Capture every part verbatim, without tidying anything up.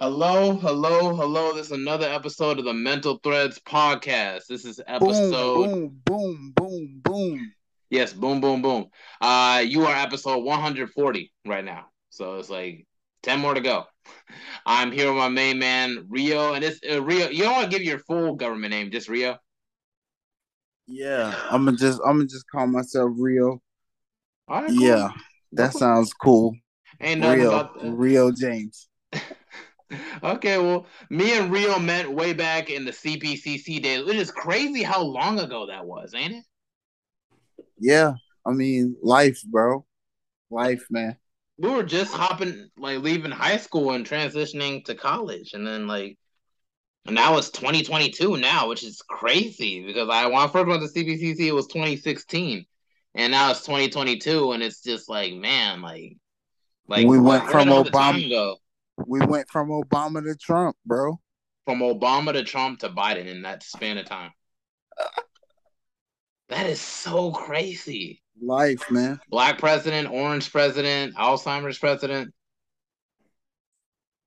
Hello, hello, hello. This is another episode of the Mental Threads Podcast. This is episode... Boom, boom, boom, boom, boom. Yes, boom, boom, boom. Uh, you are episode one forty right now. So it's like ten more to go. I'm here with my main man, Rio. And it's uh, Rio. You don't want to give your full government name, just Rio? Yeah, I'm going to just I'm gonna just call myself Rio. All right, cool. Yeah, that cool. Sounds cool. Ain't nothing Rio, about that. Rio James. Okay, well, me and Rio met way back in the C P C C days, which is crazy how long ago that was, ain't it? Yeah, I mean, life, bro. Life, man. We were just hopping, like, leaving high school and transitioning to college, and then, like, now it's twenty twenty-two now, which is crazy, because I, when I first went to C P C C, it was twenty sixteen, and now it's twenty twenty-two, and it's just like, man, like, like we went what, from Obama. We went from Obama to Trump, bro. From Obama to Trump to Biden in that span of time. That is so crazy. Life, man. Black president, orange president, Alzheimer's president.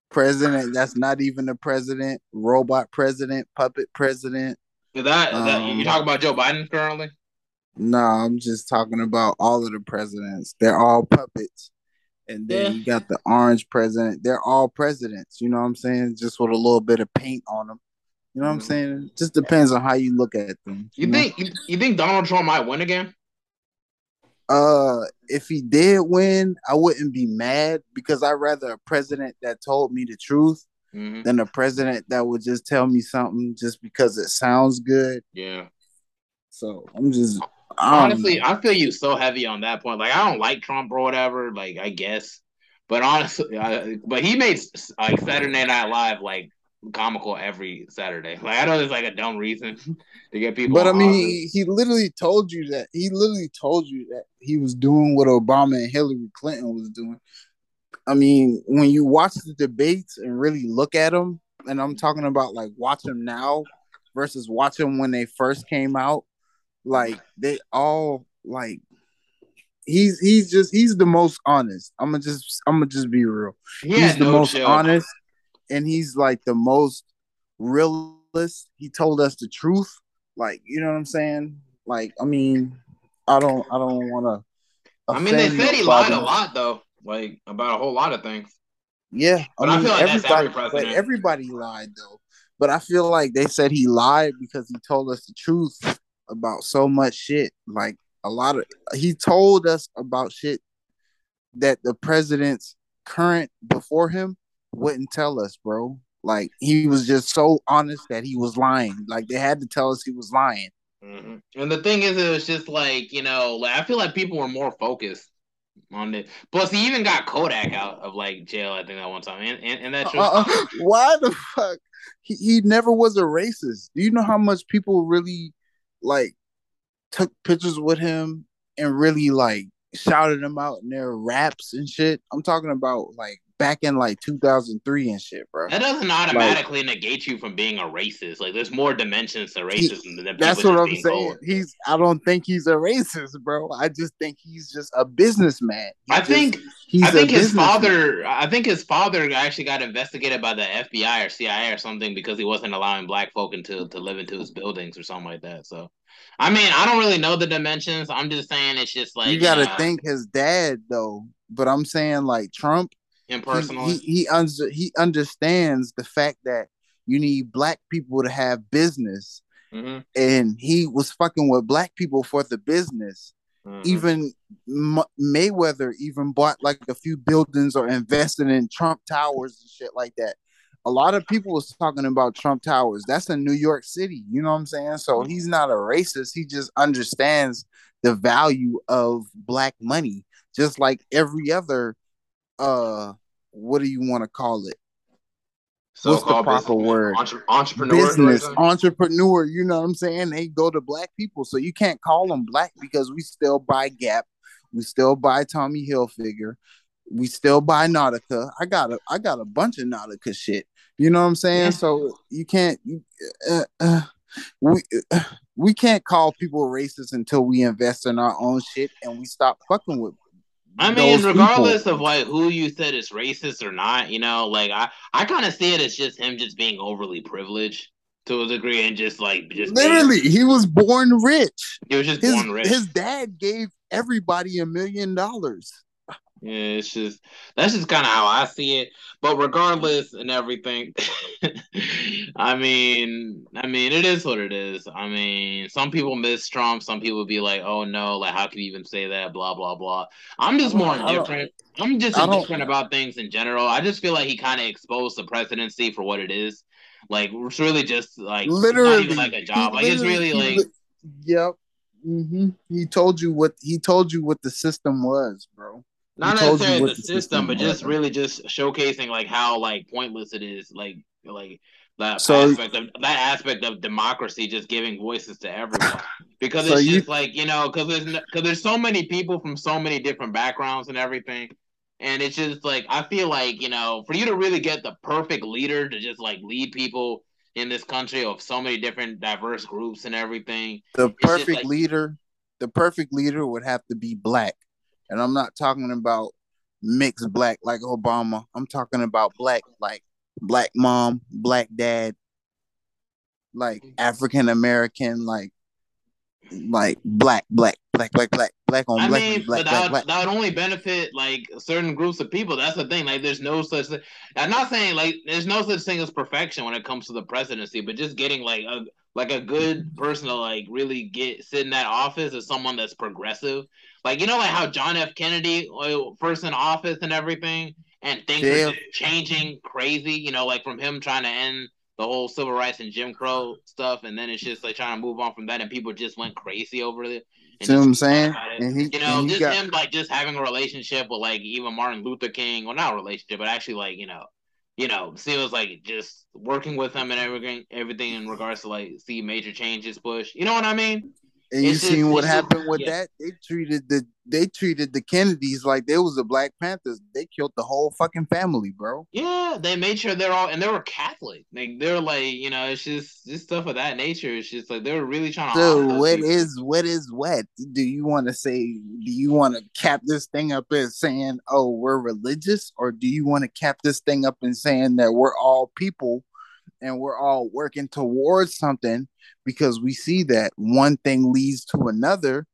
President that's not even a president. Robot president, puppet president. Is that, um, that you talking about Joe Biden currently? No, nah, I'm just talking about all of the presidents. They're all puppets. And then yeah. You got the orange president. They're all presidents, you know what I'm saying? Just with a little bit of paint on them. You know what mm-hmm. I'm saying? It just depends on how you look at them. You, you think you, you think Donald Trump might win again? Uh, if he did win, I wouldn't be mad because I'd rather a president that told me the truth mm-hmm. than a president that would just tell me something just because it sounds good. Yeah. So I'm just... Honestly, I feel you so heavy on that point. Like, I don't like Trump or whatever. Like, I guess, but honestly, I, but he made like Saturday Night Live like comical every Saturday. Like, I know there's like a dumb reason to get people. But I mean, he, he literally told you that he literally told you that he was doing what Obama and Hillary Clinton was doing. I mean, when you watch the debates and really look at them, and I'm talking about like watch them now versus watch them when they first came out. Like they all like he's he's just he's the most honest. I'm gonna just I'm gonna just be real. He he's the no most chill. honest, and he's like the most realist. He told us the truth. Like you know what I'm saying? Like I mean, I don't I don't want to. I mean, they said he lied a lot though, like about a whole lot of things. Yeah, but I, mean, I feel like everybody, that's every president. Everybody lied though, but I feel like they said he lied because he told us the truth about so much shit. Like a lot of he told us about shit that the presidents current before him wouldn't tell us, bro. Like he was just so honest that he was lying. Like they had to tell us he was lying. Mm-hmm. And the thing is, it was just like, you know, like, I feel like people were more focused on it. Plus he even got Kodak out of like jail, I think that one time. And and, and that's just- uh, uh, why the fuck he, he never was a racist. Do you know how much people really like took pictures with him and really like shouted him out in their raps and shit? I'm talking about like back in like two thousand three and shit, bro. That doesn't automatically like, negate you from being a racist. Like there's more dimensions to racism he, than people that's what I'm saying. Old. He's I don't think he's a racist, bro. I just think he's just a businessman. He I just, think he's I think his father man. I think his father actually got investigated by the F B I or C I A or something because he wasn't allowing black folk into to live into his buildings or something like that. So I mean, I don't really know the dimensions. I'm just saying it's just like you gotta you know, think his dad though. But I'm saying like Trump Impersonal. He he, he, under, he understands the fact that you need black people to have business, mm-hmm. and he was fucking with black people for the business. Mm-hmm. Even M- Mayweather even bought like a few buildings or invested in Trump Towers and shit like that. A lot of people was talking about Trump Towers. That's in New York City. You know what I'm saying? So he's not a racist. He just understands the value of black money, just like every other. Uh, what do you want to call it? So what's the proper word? Entre- entrepreneur. Business, entrepreneur, you know what I'm saying? They go to black people, so you can't call them black because we still buy Gap. We still buy Tommy Hilfiger. We still buy Nautica. I got a, I got a bunch of Nautica shit. You know what I'm saying? Yeah. So you can't... Uh, uh, we uh, we can't call people racist until we invest in our own shit and we stop fucking with I mean, regardless people. of what who you said is racist or not, you know, like I, I kind of see it as just him just being overly privileged to a degree, and just like just literally, being, he was born rich. He was just his, born rich. His dad gave everybody a million dollars. Yeah, it's just that's just kind of how I see it. But regardless, and everything, I mean, I mean, it is what it is. I mean, some people miss Trump. Some people be like, "Oh no, like how can you even say that?" Blah blah blah. I'm just more indifferent. I'm just indifferent about things in general. I just feel like he kind of exposed the presidency for what it is. Like it's really just like literally not even like a job. Like it's really like yep. Mm-hmm. He told you what he told you what the system was, bro. Not necessarily the system, but just really just showcasing like how like pointless it is, like like that so, aspect of that aspect of democracy, just giving voices to everyone because so it's just you, like you know because there's because there's so many people from so many different backgrounds and everything, and it's just like I feel like you know for you to really get the perfect leader to just like lead people in this country of so many different diverse groups and everything. The perfect like, leader, the perfect leader would have to be black. And I'm not talking about mixed black like Obama. I'm talking about black like black mom, black dad, like African American, like like black, black, black, black, black, black on I black. I mean, black, but black, that, would, black. that would only benefit like certain groups of people. That's the thing. Like, there's no such. Thing. I'm not saying like there's no such thing as perfection when it comes to the presidency, but just getting like a like a good person to like really get sit in that office is someone that's progressive. Like, you know, like how John F. Kennedy first in office and everything, and things yeah. were changing crazy, you know, like from him trying to end the whole civil rights and Jim Crow stuff, and then it's just like trying to move on from that, and people just went crazy over it. See what I'm saying? And he, you know, and he just got... him, like, just having a relationship with, like, even Martin Luther King, well, not a relationship, but actually, like, you know, you know, see, it was, like, just working with him and everything, everything in regards to, like, see major changes push. You know what I mean? And you seen what happened with that? They treated the they treated the Kennedys like they was the Black Panthers. They killed the whole fucking family, bro. Yeah, they made sure they're all and they were Catholic. Like they're like, you know, it's just just stuff of that nature. It's just like they were really trying to. So what is what is what? Do you want to say? Do you want to cap this thing up as saying, "Oh, we're religious," or do you want to cap this thing up and saying that we're all people? And we're all working towards something because we see that one thing leads to another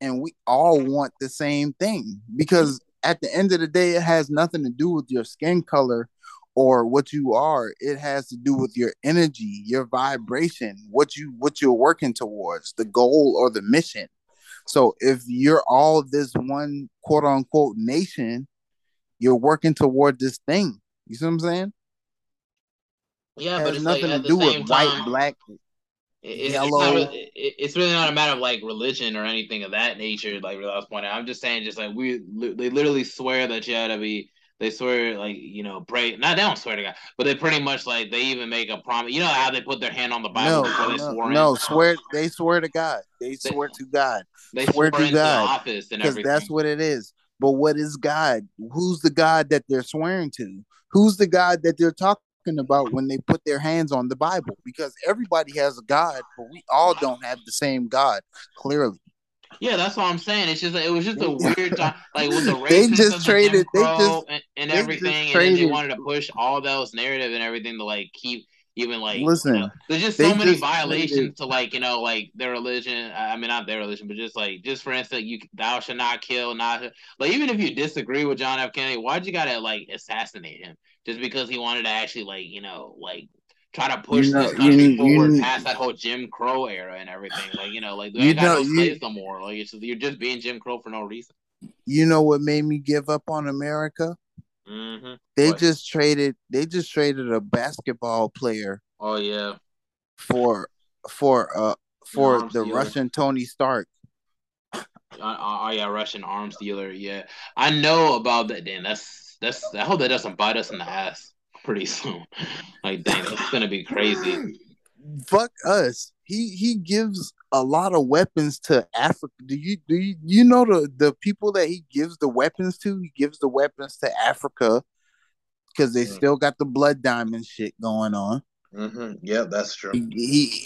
and we all want the same thing because at the end of the day, it has nothing to do with your skin color or what you are. It has to do with your energy, your vibration, what you, what you're working towards, the goal or the mission. So if you're all this one quote unquote nation, you're working toward this thing. You see what I'm saying? Yeah, it but it's nothing like, to do with white, time, black, it, yellow. It's, not, it, it's really not a matter of like religion or anything of that nature. Like I was pointing out, I'm just saying, just like we, they literally swear that you had to be. They swear, like you know, pray. Not they don't swear to God, but they pretty much like they even make a promise. You know how they put their hand on the Bible no, before they no, swore. No, in. swear. They swear to God. They swear they, to God. They swear, swear to God because that's what it is. But what is God? Who's the God that they're swearing to? Who's the God that they're talking? About when they put their hands on the Bible, because everybody has a God, but we all don't have the same God. Clearly, yeah, that's what I'm saying. It's just it was just a weird time, like with the racism they just traded, they just and, and they everything, just and they wanted to push all those narrative and everything to like keep even like listen. You know, there's just so many just violations traded. to like you know like their religion. I mean, not their religion, but just like just for instance, you thou shall not kill, not like even if you disagree with John F. Kennedy, why'd you gotta like assassinate him? Just because he wanted to actually, like, you know, like, try to push you know, this country you, forward you, past that whole Jim Crow era and everything. Like, you know, like, you ain't got no slaves no more. Like, it's just, you're just being Jim Crow for no reason. You know what made me give up on America? Mm-hmm. They what? just traded, they just traded a basketball player. Oh, yeah. For, for, uh, for no, the stealing. Russian Tony Stark. Oh, yeah, Russian arms dealer. Yeah. I know about that, Dan. That's. That's, I hope that doesn't bite us in the ass pretty soon. Like, dang, that's gonna be crazy. Fuck us. He he gives a lot of weapons to Africa. Do you do you, you know the, the people that he gives the weapons to? He gives the weapons to Africa because they mm-hmm. still got the blood diamond shit going on. Mm-hmm. Yeah, that's true. He,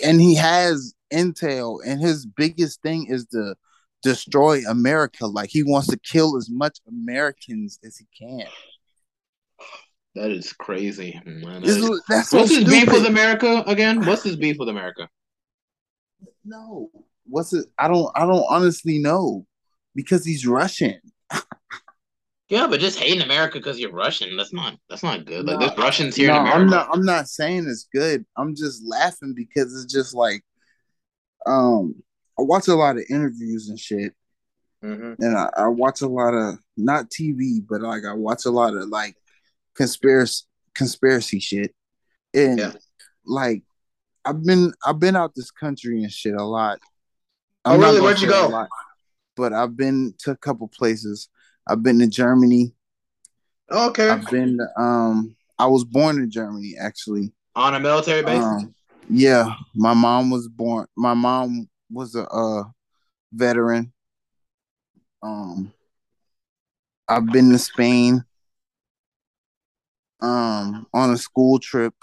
he and he has intel, and his biggest thing is the destroy America. Like, he wants to kill as much Americans as he can. That is crazy. Man, that this is, that's what's so his stupid. beef with America again? What's his beef with America? No. What's it? I don't I don't honestly know, because he's Russian. Yeah, but just hating America because you're Russian, that's not that's not good. Like, no, there's Russians here no, in America. I'm not I'm not saying it's good. I'm just laughing because it's just like, um I watch a lot of interviews and shit. Mm-hmm. And I, I watch a lot of not T V, but like I watch a lot of like conspiracy conspiracy shit. And yeah. like I've been I've been out this country and shit a lot. I'm oh really? Where'd you go? Lot, but I've been to a couple places. I've been to Germany. Oh, okay. I've been to, um I was born in Germany actually. On a military base? Um, yeah. My mom was born my mom was a uh, veteran. Um I've been to Spain um on a school trip.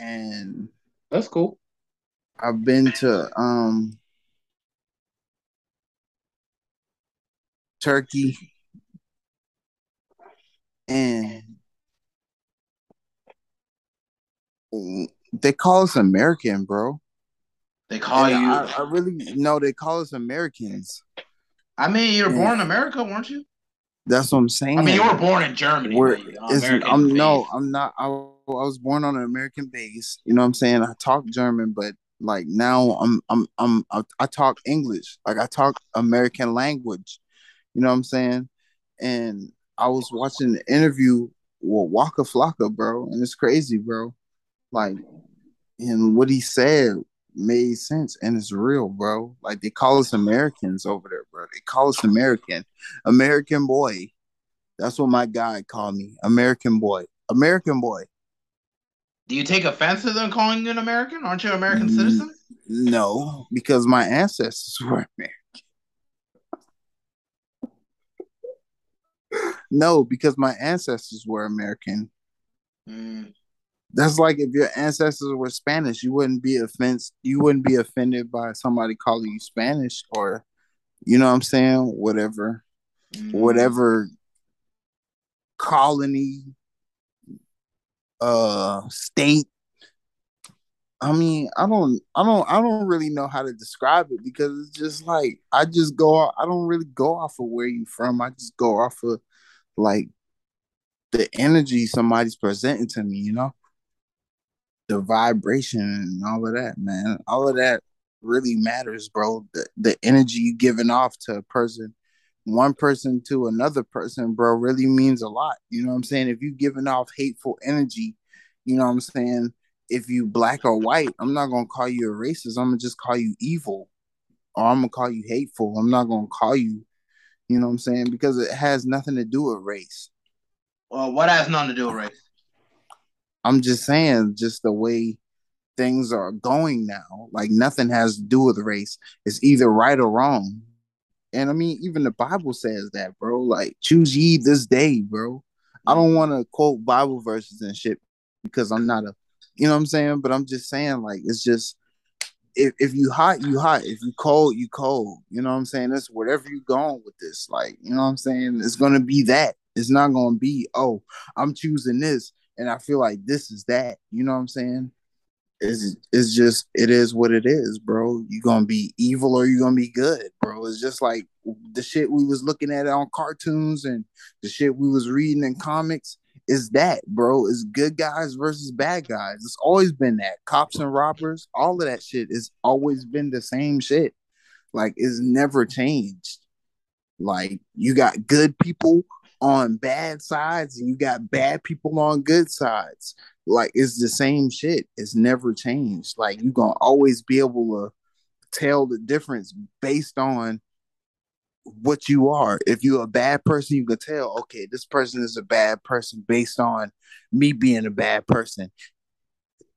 And that's cool. I've been to um Turkey, and they call us American, bro. They call and you. I, I really no. They call us Americans. I mean, you were born in America, weren't you? That's what I'm saying. I mean, you were born in Germany. We're, I'm, no, I'm not. I, I was born on an American base. You know what I'm saying? I talk German, but like now, I'm I'm I'm I, I talk English. Like I talk American language. You know what I'm saying? And I was watching the interview with Waka Flocka, bro. And it's crazy, bro. Like, and what he said made sense. And it's real, bro. Like, they call us Americans over there, bro. They call us American. American boy. That's what my guide called me. American boy. American boy. Do you take offense to them calling you an American? Aren't you an American mm, citizen? No, because my ancestors were American. No, because my ancestors were American. Mm. That's like if your ancestors were Spanish, you wouldn't be offense. You wouldn't be offended by somebody calling you Spanish, or, you know what I'm saying, whatever, mm. whatever colony, uh, state. I mean, I don't, I don't, I don't really know how to describe it, because it's just like I just go. I don't really go off of where you from. I just go off of like the energy somebody's presenting to me. You know, the vibration and all of that, man. All of that really matters, bro. The the energy you giving off to a person, one person to another person, bro, really means a lot. You know what I'm saying? If you giving off hateful energy, you know what I'm saying. If you black or white, I'm not going to call you a racist. I'm going to just call you evil, or I'm going to call you hateful. I'm not going to call you, you know what I'm saying? Because it has nothing to do with race. Well, what has nothing to do with race? I'm just saying just the way things are going now, like nothing has to do with race. It's either right or wrong. And I mean, even the Bible says that, bro, like choose ye this day, bro. I don't want to quote Bible verses and shit because I'm not a, you know what I'm saying? But I'm just saying, like, it's just, if, if you hot, you hot. If you cold, you cold. You know what I'm saying? That's whatever you going with this. Like, you know what I'm saying? It's going to be that. It's not going to be, oh, I'm choosing this, and I feel like this is that. You know what I'm saying? It's, it's just, it is what it is, bro. You're going to be evil or you're going to be good, bro. It's just like the shit we was looking at on cartoons and the shit we was reading in comics. Is that, bro? Is good guys versus bad guys? It's always been that. Cops and robbers, all of that shit has always been the same shit. Like, it's never changed. Like, you got good people on bad sides, and you got bad people on good sides. Like, it's the same shit. It's never changed. Like, you're gonna always be able to tell the difference based on what you are. If you're a bad person, you can tell, okay, this person is a bad person based on me being a bad person.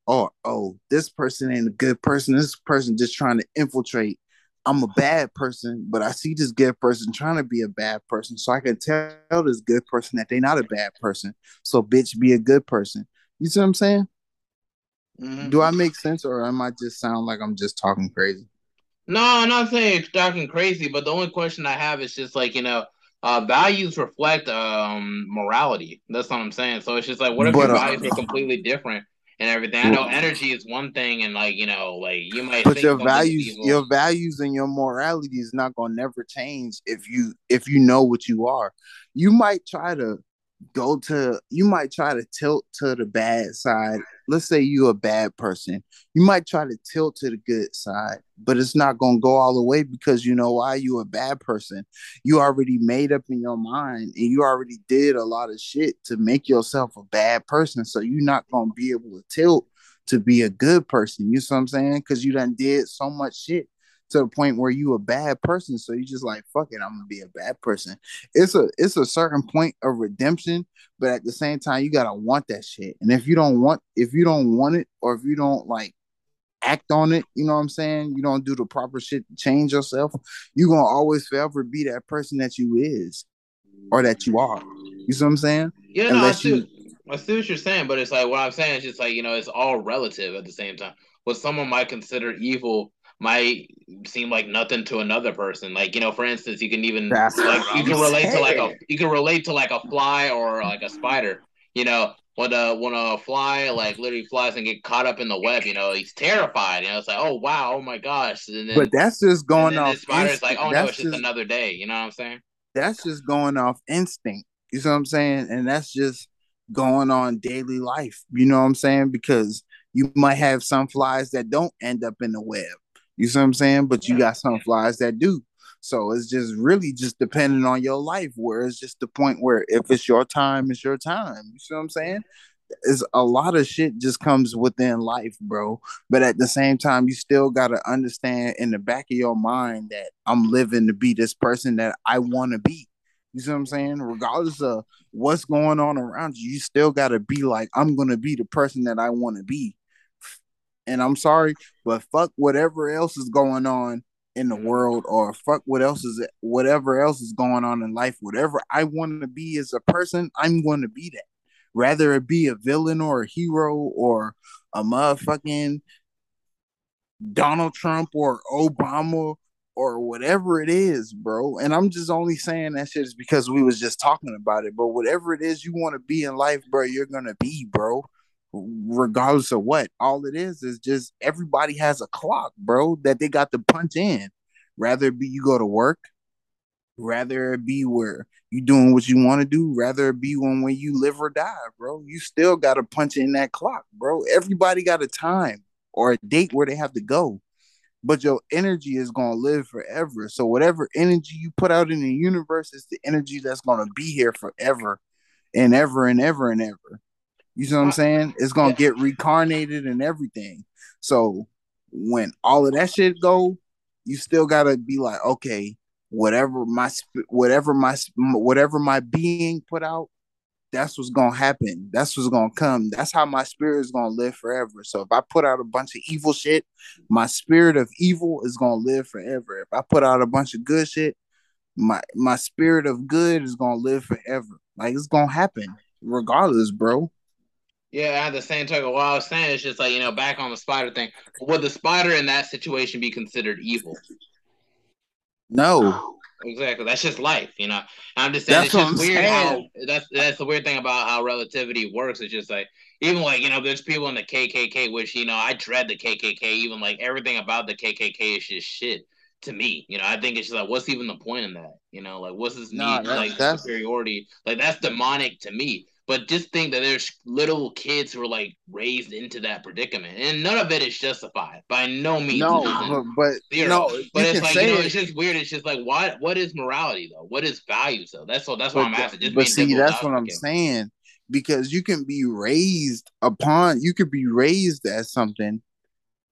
Or, oh, this person ain't a good person. This person just trying to infiltrate. I'm a bad person, but I see this good person trying to be a bad person. So I can tell this good person that they're not a bad person. So, bitch, be a good person. You see what I'm saying? Mm-hmm. Do I make sense, or am I just sound like I'm just talking crazy? No, I'm not saying it's dark and crazy, but the only question I have is just like, you know, uh, values reflect um, morality. That's what I'm saying. So it's just like, what if but, your values uh, are completely different and everything? I know energy is one thing, and like, you know, like you might. But think your values, your values, and your morality is not gonna never change if you if you know what you are. You might try to go to, you might try to tilt to the bad side. Let's say you're a bad person. You might try to tilt to the good side, but it's not going to go all the way because you know why? You're a bad person. You already made up in your mind and you already did a lot of shit to make yourself a bad person. So you're not going to be able to tilt to be a good person. You see what I'm saying? Because you done did so much shit to the point where you a bad person, so you just like, fuck it, I'm gonna be a bad person. It's a it's a certain point of redemption, but at the same time, you gotta want that shit. And if you don't want, if you don't want it, or if you don't like act on it, you know what I'm saying? You don't do the proper shit to change yourself, you're gonna always forever be that person that you is or that you are. You see what I'm saying? Yeah, no, I see, you, I see what you're saying, but it's like what I'm saying is just like, you know, it's all relative at the same time. What someone might consider evil might seem like nothing to another person. Like, you know, for instance, you can even That's like you can relate saying. to like a you can relate to like a fly or like a spider. You know, when a when a fly like literally flies and get caught up in the web, you know, he's terrified. You know, it's like, oh wow, oh my gosh. And then, but that's just going off. The spider's instinct. Like, oh that's no, it's just, just another day. You know what I'm saying? That's just going off instinct. You see what I'm saying? And that's just going on daily life. You know what I'm saying? Because you might have some flies that don't end up in the web. You see what I'm saying? But you got some flies that do. So it's just really just depending on your life, where it's just the point where if it's your time, it's your time. You see what I'm saying? It's a lot of shit just comes within life, bro. But at the same time, you still got to understand in the back of your mind that I'm living to be this person that I want to be. You see what I'm saying? Regardless of what's going on around you, you still got to be like, I'm going to be the person that I want to be. And I'm sorry, but fuck whatever else is going on in the world, or fuck what else is whatever else is going on in life. Whatever I want to be as a person, I'm going to be that. Rather it be a villain or a hero or a motherfucking Donald Trump or Obama or whatever it is, bro. And I'm just only saying that shit is because we was just talking about it. But whatever it is you want to be in life, bro, you're going to be, bro. Regardless of what, all it is is just everybody has a clock, bro, that they got to punch in. Rather it be you go to work, rather it be where you doing what you want to do, rather it be when, when you live or die, bro. You still got to punch in that clock, bro. Everybody got a time or a date where they have to go, but your energy is going to live forever. So whatever energy you put out in the universe is the energy that's going to be here forever and ever and ever and ever. You see what I'm saying? It's going to yeah. get reincarnated and everything. So when all of that shit go, you still got to be like, okay, whatever my, whatever my, whatever my being put out, that's what's going to happen. That's what's going to come. That's how my spirit is going to live forever. So if I put out a bunch of evil shit, my spirit of evil is going to live forever. If I put out a bunch of good shit, my, my spirit of good is going to live forever. Like it's going to happen regardless, bro. Yeah, at the same time, what I was saying is just like, you know, back on the spider thing. Would the spider in that situation be considered evil? No. Exactly. That's just life, you know. And I'm just saying that's it's just weird saying. how that's that's the weird thing about how relativity works. It's just like even like, you know, there's people in the K K K, which, you know, I dread the K K K, even like everything about the K K K is just shit to me. You know, I think it's just like, what's even the point in that? You know, like what's this nah, need that, like that's... superiority? Like that's demonic to me. But just think that there's little kids who are like raised into that predicament, and none of it is justified by no means. No, nothing. but Zero. no, but it's like you know, it. it's just weird. It's just like what what is morality though? What is value though? That's all. That's what I'm asking. Just but see, that's what I'm again. saying because you can be raised upon, you could be raised as something,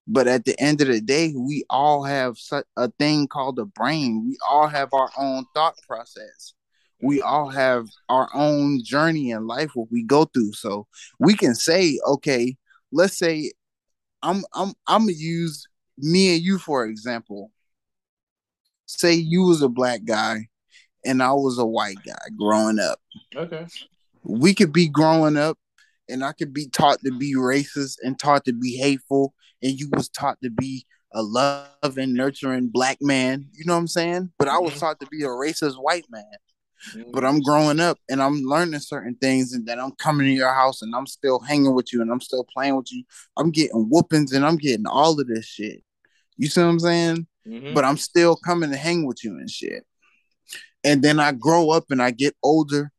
but at the end of the day, we all have such a thing called a brain. We all have our own thought process. We all have our own journey in life, what we go through. So we can say, okay, let's say I'm I'm I'm gonna use me and you for example. Say you was a black guy and I was a white guy growing up. Okay. We could be growing up and I could be taught to be racist and taught to be hateful, and you was taught to be a love and nurturing black man, you know what I'm saying? But I was taught to be a racist white man. Mm-hmm. But I'm growing up and I'm learning certain things, and then I'm coming to your house and I'm still hanging with you and I'm still playing with you. I'm getting whoopings and I'm getting all of this shit. You see what I'm saying? Mm-hmm. But I'm still coming to hang with you and shit. And then I grow up and I get older,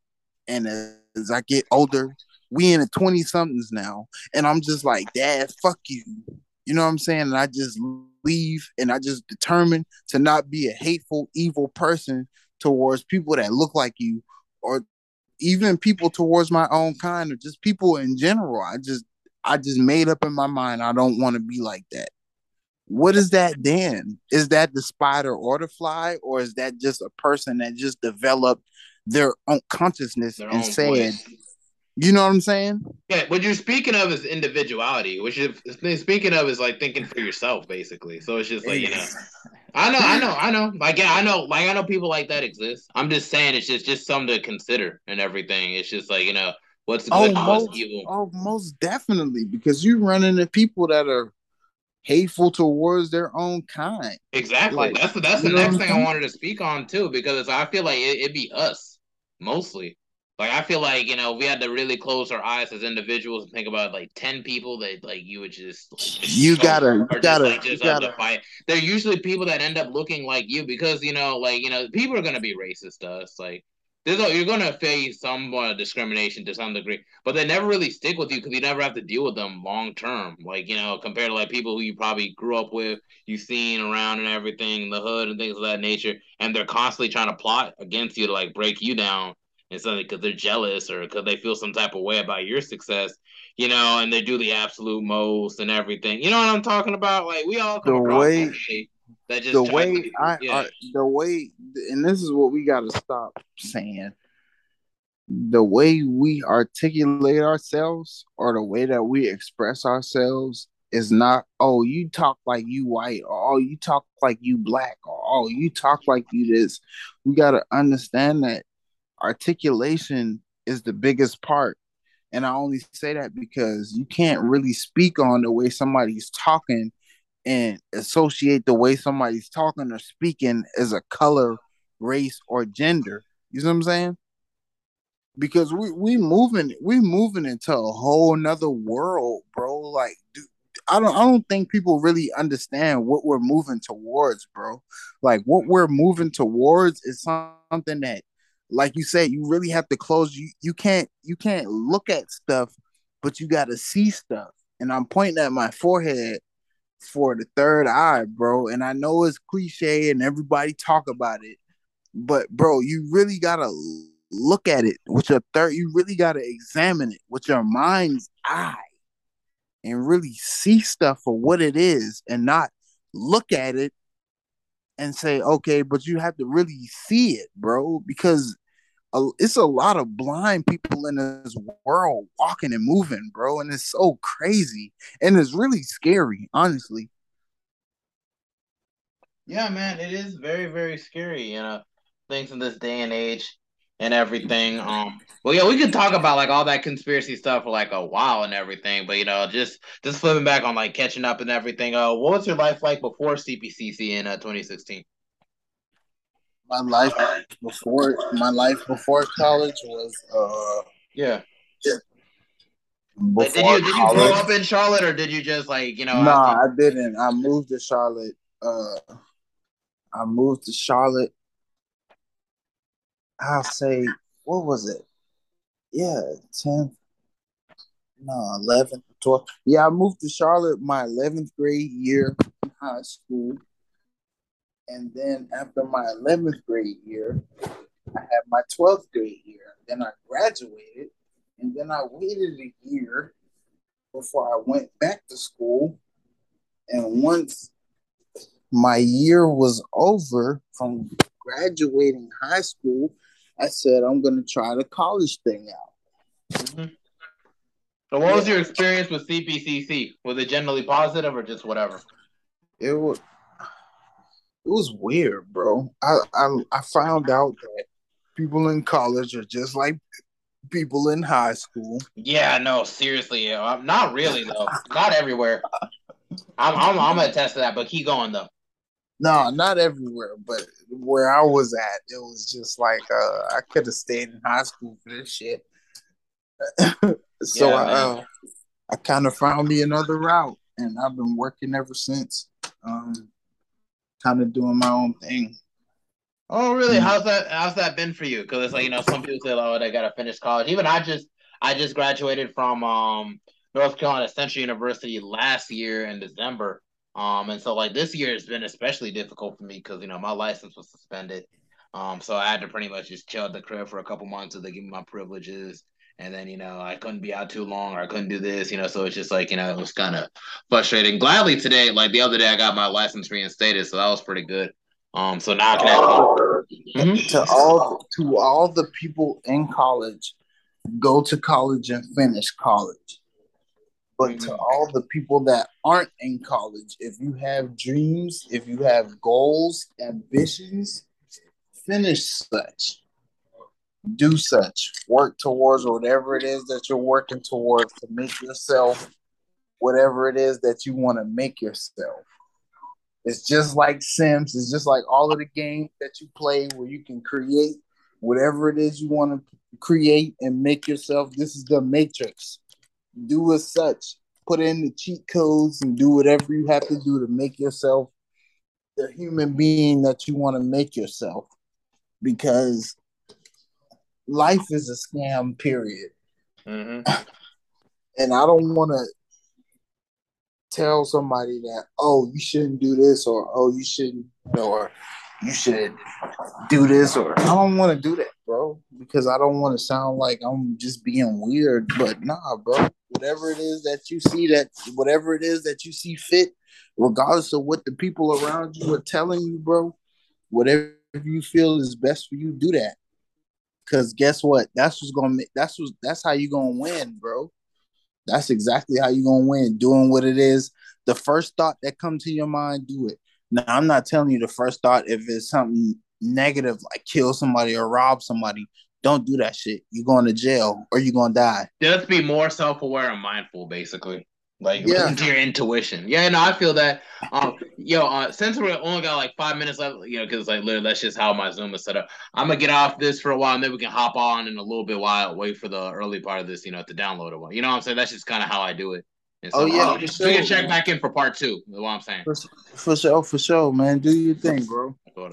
and as I get older, we in the twenty-somethings now, and I'm just like, Dad, fuck you. You know what I'm saying? And I just leave, and I just determined to not be a hateful, evil person towards people that look like you, or even people towards my own kind, or just people in general. I just I just made up in my mind, I don't want to be like that. What is that then? Is that the spider or the fly, or is that just a person that just developed their own consciousness their and own said, voice. You know what I'm saying? Yeah, what you're speaking of is individuality, which is speaking of is like thinking for yourself, basically. So it's just like, you know, I know, I know, I know. Like, yeah, I know, like, I know people like that exist. I'm just saying it's just, just something to consider and everything. It's just like, you know, what's good, oh, what's most, evil. Oh, most definitely, because you run into people that are hateful towards their own kind. Exactly. Like, that's that's the next thing I wanted to speak on too, because it's, I feel like it, it'd be us mostly. Like, I feel like, you know, we had to really close our eyes as individuals and think about, like, ten people that, like, you would just... Like, you so gotta, you gotta, like, you gotta. Fight. They're usually people that end up looking like you because, you know, like, you know, people are going to be racist to us. Like, there's a, you're going to face some uh, discrimination to some degree, but they never really stick with you because you never have to deal with them long-term. Like, you know, compared to, like, people who you probably grew up with, you've seen around and everything, the hood and things of that nature, and they're constantly trying to plot against you to, like, break you down. And something because they're jealous or because they feel some type of way about your success, you know, and they do the absolute most and everything. You know what I'm talking about? Like, we all come the across way, that, that just the way to, I, yeah. I the way, and this is what we got to stop saying. The way we articulate ourselves or the way that we express ourselves is not, oh, you talk like you white, or oh, you talk like you black, or oh, you talk like you this. We got to understand that articulation is the biggest part. And I only say that because you can't really speak on the way somebody's talking and associate the way somebody's talking or speaking as a color, race, or gender. You know what I'm saying? Because we we moving we moving into a whole nother world, bro. Like, dude, I don't I don't think people really understand what we're moving towards, bro. Like, what we're moving towards is something that, like you said, you really have to close. You you can't you can't look at stuff, but you got to see stuff. And I'm pointing at my forehead for the third eye, bro. And I know it's cliche and everybody talk about it, but bro, you really got to look at it with your third. You really got to examine it with your mind's eye and really see stuff for what it is, and not look at it and say, okay, but you have to really see it, bro, because it's a lot of blind people in this world walking and moving, bro, and it's so crazy, and it's really scary, honestly. Yeah, man, it is very, very scary, you know, things in this day and age and everything. Um, well, yeah, we could talk about, like, all that conspiracy stuff for, like, a while and everything, but, you know, just just flipping back on, like, catching up and everything. Uh, what was your life like before C P C C in uh, twenty sixteen? My life before my life before college was uh yeah. yeah. Like, did you did you grow up in Charlotte, or did you just, like, you know? No, nah, I didn't. I moved to Charlotte. Uh, I moved to Charlotte. I'll say, what was it? Yeah, tenth, no, eleventh, twelfth. Yeah, I moved to Charlotte my eleventh grade year in high school. And then after my eleventh grade year, I had my twelfth grade year. Then I graduated, and then I waited a year before I went back to school. And once my year was over from graduating high school, I said, I'm going to try the college thing out. Mm-hmm. So what yeah. was your experience with C P C C? Was it generally positive or just whatever? It was, it was weird, bro. I, I I found out that people in college are just like people in high school. Yeah, no, seriously. Not really, though. Not everywhere. I'm I'm, I'm gonna attest to that, but keep going though. No, not everywhere, but where I was at, it was just like uh, I could have stayed in high school for this shit. So yeah, I, uh, I kind of found me another route, and I've been working ever since. Um, kind of doing my own thing. Oh, really? Mm-hmm. How's that? How's that been for you? Because it's like, you know, some people say, "Oh, they gotta finish college." Even I just I just graduated from um, North Carolina Central University last year in December. Um, and so like this year has been especially difficult for me because, you know, my license was suspended. Um, so I had to pretty much just chill at the crib for a couple months so they give me my privileges. And then, you know, I couldn't be out too long or I couldn't do this, you know, so it's just like, you know, it was kind of frustrating. Gladly today, like the other day, I got my license reinstated. So that was pretty good. Um, so now I can actually- mm-hmm. to all to all the people in college, go to college and finish college. But to all the people that aren't in college, if you have dreams, if you have goals, ambitions, finish such. Do such. Work towards whatever it is that you're working towards to make yourself whatever it is that you want to make yourself. It's just like Sims. It's just like all of the games that you play where you can create whatever it is you want to create and make yourself. This is the Matrix. Do as such. Put in the cheat codes and do whatever you have to do to make yourself the human being that you want to make yourself. Because life is a scam, period. Mm-hmm. And I don't want to tell somebody that, oh, you shouldn't do this, or oh, you shouldn't, or you should do this, or I don't want to do that, bro, because I don't want to sound like I'm just being weird. But nah, bro, whatever it is that you see that, whatever it is that you see fit, regardless of what the people around you are telling you, bro, whatever you feel is best for you, do that. Cause guess what? That's what's gonna make. That's what. That's how you gonna win, bro. That's exactly how you gonna win. Doing what it is, the first thought that comes to your mind, do it. Now, I'm not telling you the first thought if it's something negative, like kill somebody or rob somebody. Don't do that shit. You're going to jail or you're going to die. Just be more self-aware and mindful, basically. Like, yeah. Listen to your intuition. Yeah, no, I feel that. Um, yo, uh, since we only got like five minutes left, you know, because like literally that's just how my Zoom is set up. I'm going to get off this for a while and then we can hop on in a little bit while I wait for the early part of this, you know, to download it. You know what I'm saying? That's just kind of how I do it. And so, oh yeah, uh, for sure. We can check back in for part two. That's what I'm saying. For, for sure, for sure, man. Do your thing, bro. All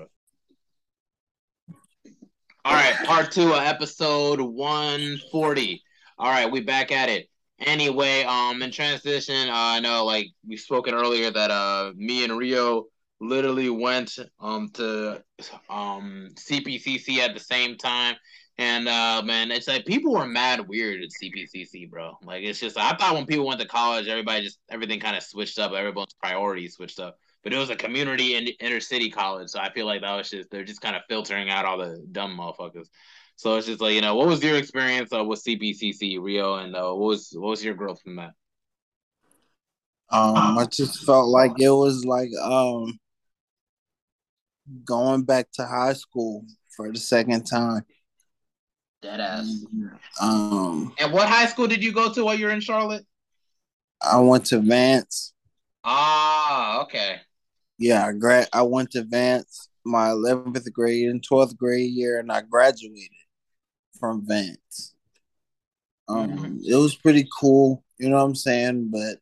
right, part two of episode one forty. All right, we back at it. Anyway, um, in transition, uh, I know like we spoken earlier that uh, me and Rio literally went um to um C P C C at the same time. And, uh, man, it's like people were mad weird at C P C C, bro. Like, it's just, I thought when people went to college, everybody just, everything kind of switched up. Everyone's priorities switched up. But it was a community and inner city college. So I feel like that was just, they're just kind of filtering out all the dumb motherfuckers. So it's just like, you know, what was your experience uh, with C P C C, Rio? And uh, what was what was your growth from that? Um, I just felt like it was like um going back to high school for the second time. That ass. Um, and what high school did you go to while you were in Charlotte? I went to Vance. Ah, okay. Yeah, I gra- I went to Vance my eleventh grade and twelfth grade year, and I graduated from Vance. Um, mm-hmm. It was pretty cool, you know what I'm saying? But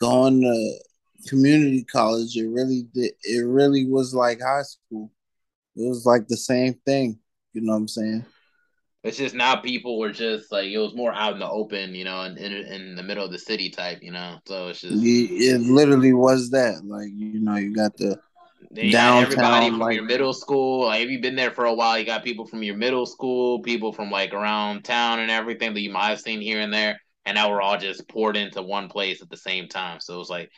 going to community college, it really did. It really was like high school. It was like the same thing, you know what I'm saying? It's just now people were just like, it was more out in the open, you know, in in, in the middle of the city type, you know. So it's just. It, it literally was that. Like, you know, you got the you downtown. Got everybody from like, your middle school. Like, if you've been there for a while, you got people from your middle school, people from like around town and everything that you might have seen here and there. And now we're all just poured into one place at the same time. So it was like,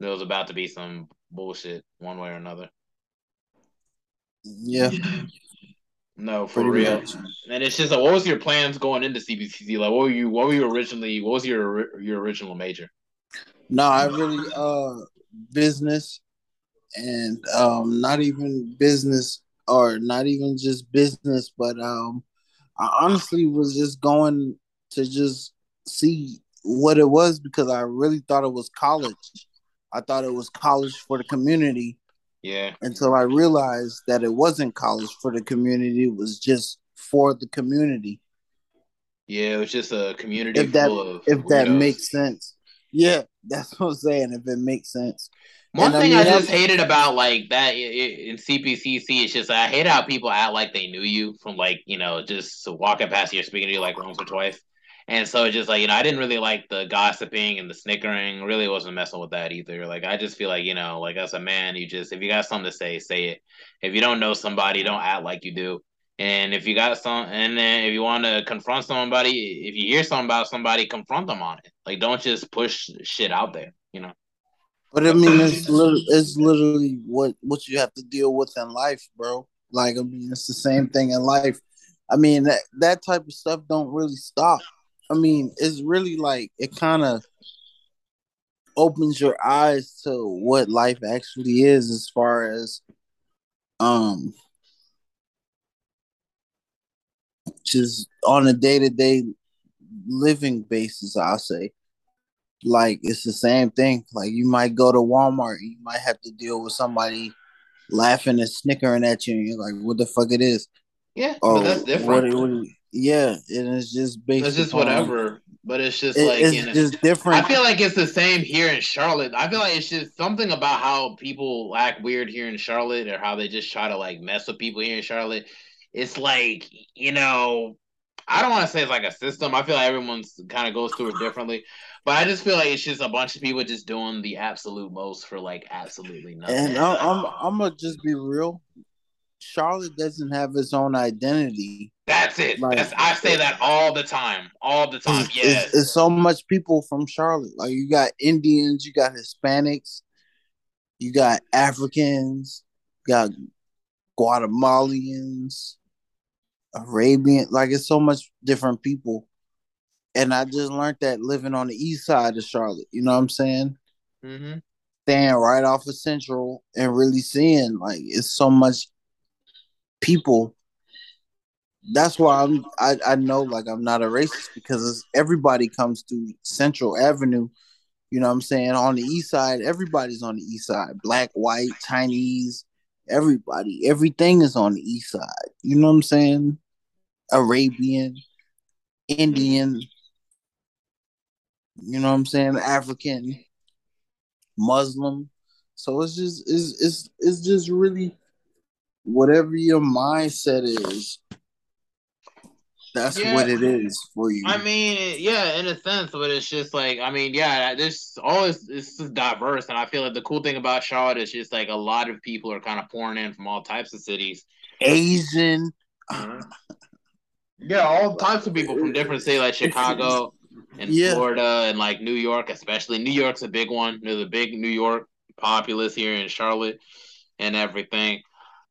there was about to be some bullshit one way or another. Yeah. No, for real. Much. And it's just like, what was your plans going into C B C C? Like, what were you? What were you originally? What was your your original major? No, I really uh business, and um not even business, or not even just business, but um I honestly was just going to just see what it was because I really thought it was college. I thought it was college for the community. Yeah. Until I realized that it wasn't college for the community. It was just for the community. Yeah, it was just a community if that, full of... If that makes sense. Yeah, that's what I'm saying, if it makes sense. One and thing I, mean, I just hated about, like, that in C P C C, it's just, I hate how people act like they knew you from, like, you know, just walking past you, speaking to you, like, once or twice. And so it's just, like, you know, I didn't really like the gossiping and the snickering. Really wasn't messing with that either. Like, I just feel like, you know, like, as a man, you just, if you got something to say, say it. If you don't know somebody, don't act like you do. And if you got some, and then if you want to confront somebody, if you hear something about somebody, confront them on it. Like, don't just push shit out there, you know. But I mean, it's literally, it's literally what, what you have to deal with in life, bro. Like, I mean, it's the same thing in life. I mean, that, that type of stuff don't really stop. I mean, it's really like, it kind of opens your eyes to what life actually is as far as, um, just on a day-to-day living basis, I'll say. Like, it's the same thing. Like, you might go to Walmart, you might have to deal with somebody laughing and snickering at you, and you're like, what the fuck it is? Yeah, or, but that's different. What, what, yeah, and it's just basically... It's just whatever, but it's just it, like... It's you know, just different. I feel like it's the same here in Charlotte. I feel like it's just something about how people act weird here in Charlotte, or how they just try to, like, mess with people here in Charlotte. It's like, you know... I don't want to say it's like a system. I feel like everyone's kind of goes through it differently. But I just feel like it's just a bunch of people just doing the absolute most for, like, absolutely nothing. And I'm I'm, I'm going to just be real. Charlotte doesn't have its own identity. That's it. Like, That's, I say that all the time. All the time, it's, yes. It's, it's so much people from Charlotte. Like, you got Indians, you got Hispanics, you got Africans, you got Guatemalans, Arabian. Like, it's so much different people. And I just learned that living on the east side of Charlotte, you know what I'm saying? Mm-hmm. Staying right off of Central and really seeing, like, it's so much people. That's why I'm, I, I know, like, I'm not a racist, because everybody comes through Central Avenue, you know what I'm saying? On the east side, everybody's on the east side. Black, white, Chinese, everybody. Everything is on the east side, you know what I'm saying? Arabian, Indian, you know what I'm saying, African, Muslim. So it's just it's it's it's just really whatever your mindset is, that's yeah. what it is for you. I mean, yeah, in a sense, but it's just like, I mean, yeah, this always it's just diverse, and I feel like the cool thing about Charlotte is just like a lot of people are kind of pouring in from all types of cities. Asian. Uh-huh. Yeah, all types of people from different cities, like Chicago and yeah. Florida and, like, New York, especially. New York's a big one. There's a big New York populace here in Charlotte and everything.